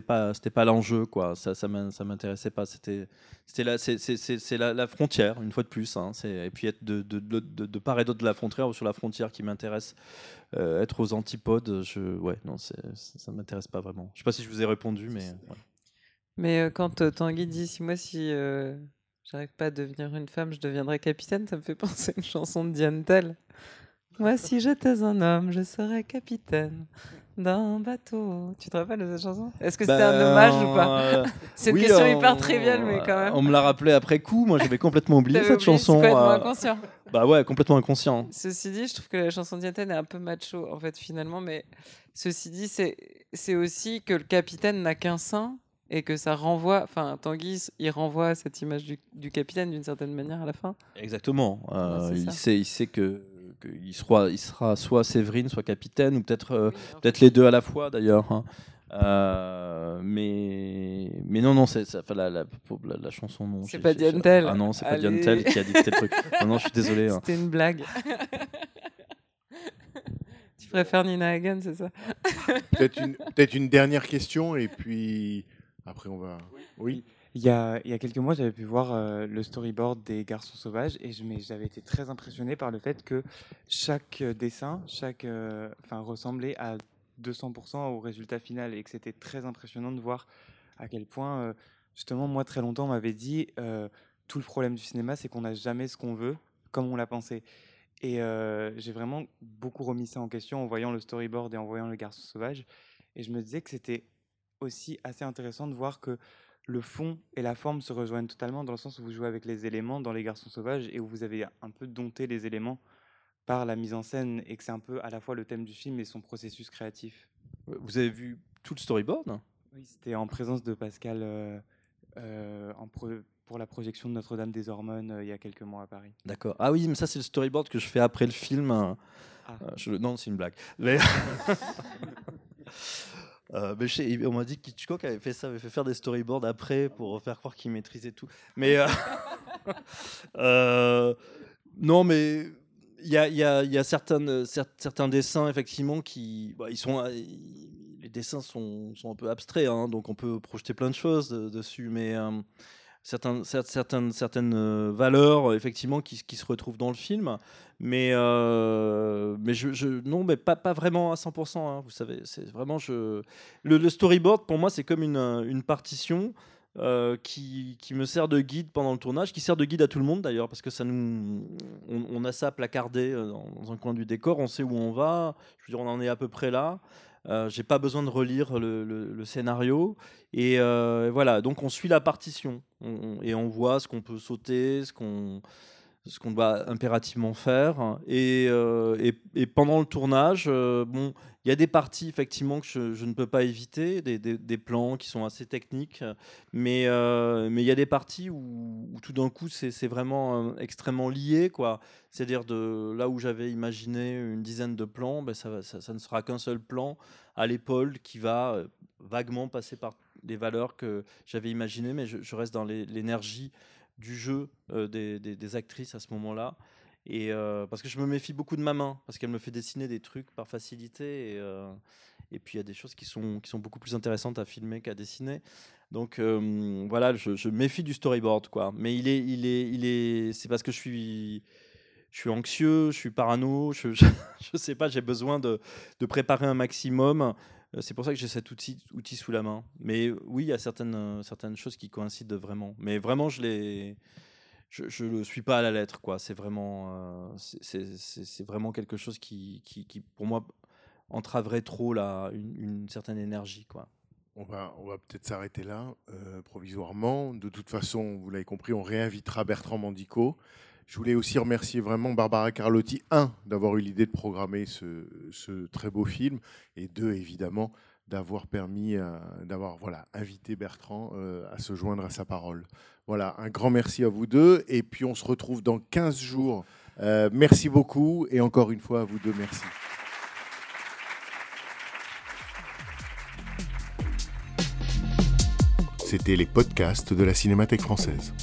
pas l'enjeu, quoi. Ça m'intéressait pas. C'était la frontière, une fois de plus. Hein. Et puis être de part et d'autre de la frontière ou sur la frontière qui m'intéresse. Être aux antipodes, ça m'intéresse pas vraiment. Je sais pas si je vous ai répondu, mais. Ouais. Mais quand Tanguy dit si j'arrive pas à devenir une femme, je deviendrai capitaine. Ça me fait penser à une chanson de Diane Tell. Moi, si j'étais un homme, je serais capitaine d'un bateau. Tu te rappelles de cette chanson ? Est-ce que c'était un hommage ou pas ? C'est une question hyper triviale, mais quand même. On me l'a rappelé après coup. Moi, j'avais complètement oublié cette chanson. C'est complètement inconscient. Bah ouais, complètement inconscient. Ceci dit, je trouve que la chanson de Diane Tell est un peu macho, en fait, finalement. Mais ceci dit, c'est aussi que le capitaine n'a qu'un sein. Et que ça renvoie, enfin Tanguy, il renvoie à cette image du capitaine d'une certaine manière à la fin. Exactement. Il sait que il sera soit Séverine, soit capitaine, ou peut-être les deux à la fois d'ailleurs. Hein. Mais non, c'est la chanson non. C'est pas Diane Tell. Ah non, c'est pas Diane Tell qui a dit tel truc. Non, je suis désolé. C'était une blague. Tu préfères Nina Hagen, c'est ça ? Peut-être une dernière question et puis. Après, on va. Oui. Il y a quelques mois, j'avais pu voir le storyboard des Garçons Sauvages et j'avais été très impressionné par le fait que chaque dessin, ressemblait à 200% au résultat final et que c'était très impressionnant de voir à quel point, justement, moi, très longtemps, on m'avait dit tout le problème du cinéma, c'est qu'on n'a jamais ce qu'on veut comme on l'a pensé. Et j'ai vraiment beaucoup remis ça en question en voyant le storyboard et en voyant le Garçon Sauvage. Et je me disais que c'était aussi assez intéressant de voir que le fond et la forme se rejoignent totalement dans le sens où vous jouez avec les éléments dans Les Garçons Sauvages et où vous avez un peu dompté les éléments par la mise en scène et que c'est un peu à la fois le thème du film et son processus créatif. Vous avez vu tout le storyboard ? Oui, c'était en présence de Pascal pour la projection de Notre-Dame des Hormones il y a quelques mois à Paris. D'accord. Ah oui, mais ça c'est le storyboard que je fais après le film. Non, c'est une blague. Mais... on m'a dit qu'Hitchcock avait fait faire des storyboards après pour faire croire qu'il maîtrisait tout. Mais non, mais il y a certains dessins effectivement qui, les dessins sont un peu abstraits, hein, donc on peut projeter plein de choses dessus, mais certaines valeurs effectivement qui se retrouvent dans le film, mais pas vraiment à 100%, hein, vous savez, c'est vraiment le storyboard pour moi c'est comme une partition qui me sert de guide pendant le tournage, qui sert de guide à tout le monde d'ailleurs, parce que on a ça placardé dans un coin du décor, on sait où on va, je veux dire on en est à peu près là. J'ai pas besoin de relire le scénario et voilà, donc on suit la partition et on voit ce qu'on peut sauter, ce qu'on doit impérativement faire et pendant le tournage il y a des parties effectivement que je ne peux pas éviter, des plans qui sont assez techniques, mais il y a des parties où tout d'un coup c'est vraiment extrêmement lié, quoi. C'est-à-dire de là où j'avais imaginé une dizaine de plans, ça ne sera qu'un seul plan à l'épaule qui va vaguement passer par les valeurs que j'avais imaginées, mais je reste dans l'énergie du jeu des actrices à ce moment-là, et parce que je me méfie beaucoup de ma main, parce qu'elle me fait dessiner des trucs par facilité, et puis il y a des choses qui sont beaucoup plus intéressantes à filmer qu'à dessiner, donc voilà, je méfie du storyboard, quoi. Mais c'est parce que je suis anxieux, je suis parano, je sais pas, j'ai besoin de préparer un maximum. C'est pour ça que j'ai cet outil sous la main. Mais oui, il y a certaines choses qui coïncident vraiment. Mais vraiment, je le suis pas à la lettre, quoi. C'est vraiment, c'est vraiment quelque chose qui pour moi, entraverait trop une certaine énergie, quoi. On va peut-être s'arrêter là, provisoirement. De toute façon, vous l'avez compris, on réinvitera Bertrand Mandico. Je voulais aussi remercier vraiment Barbara Carlotti, d'avoir eu l'idée de programmer ce très beau film, et évidemment, d'avoir permis, d'avoir invité Bertrand à se joindre à sa parole. Voilà, un grand merci à vous deux. Et puis, on se retrouve dans 15 jours. Merci beaucoup. Et encore une fois, à vous deux, merci. C'était les podcasts de la Cinémathèque française.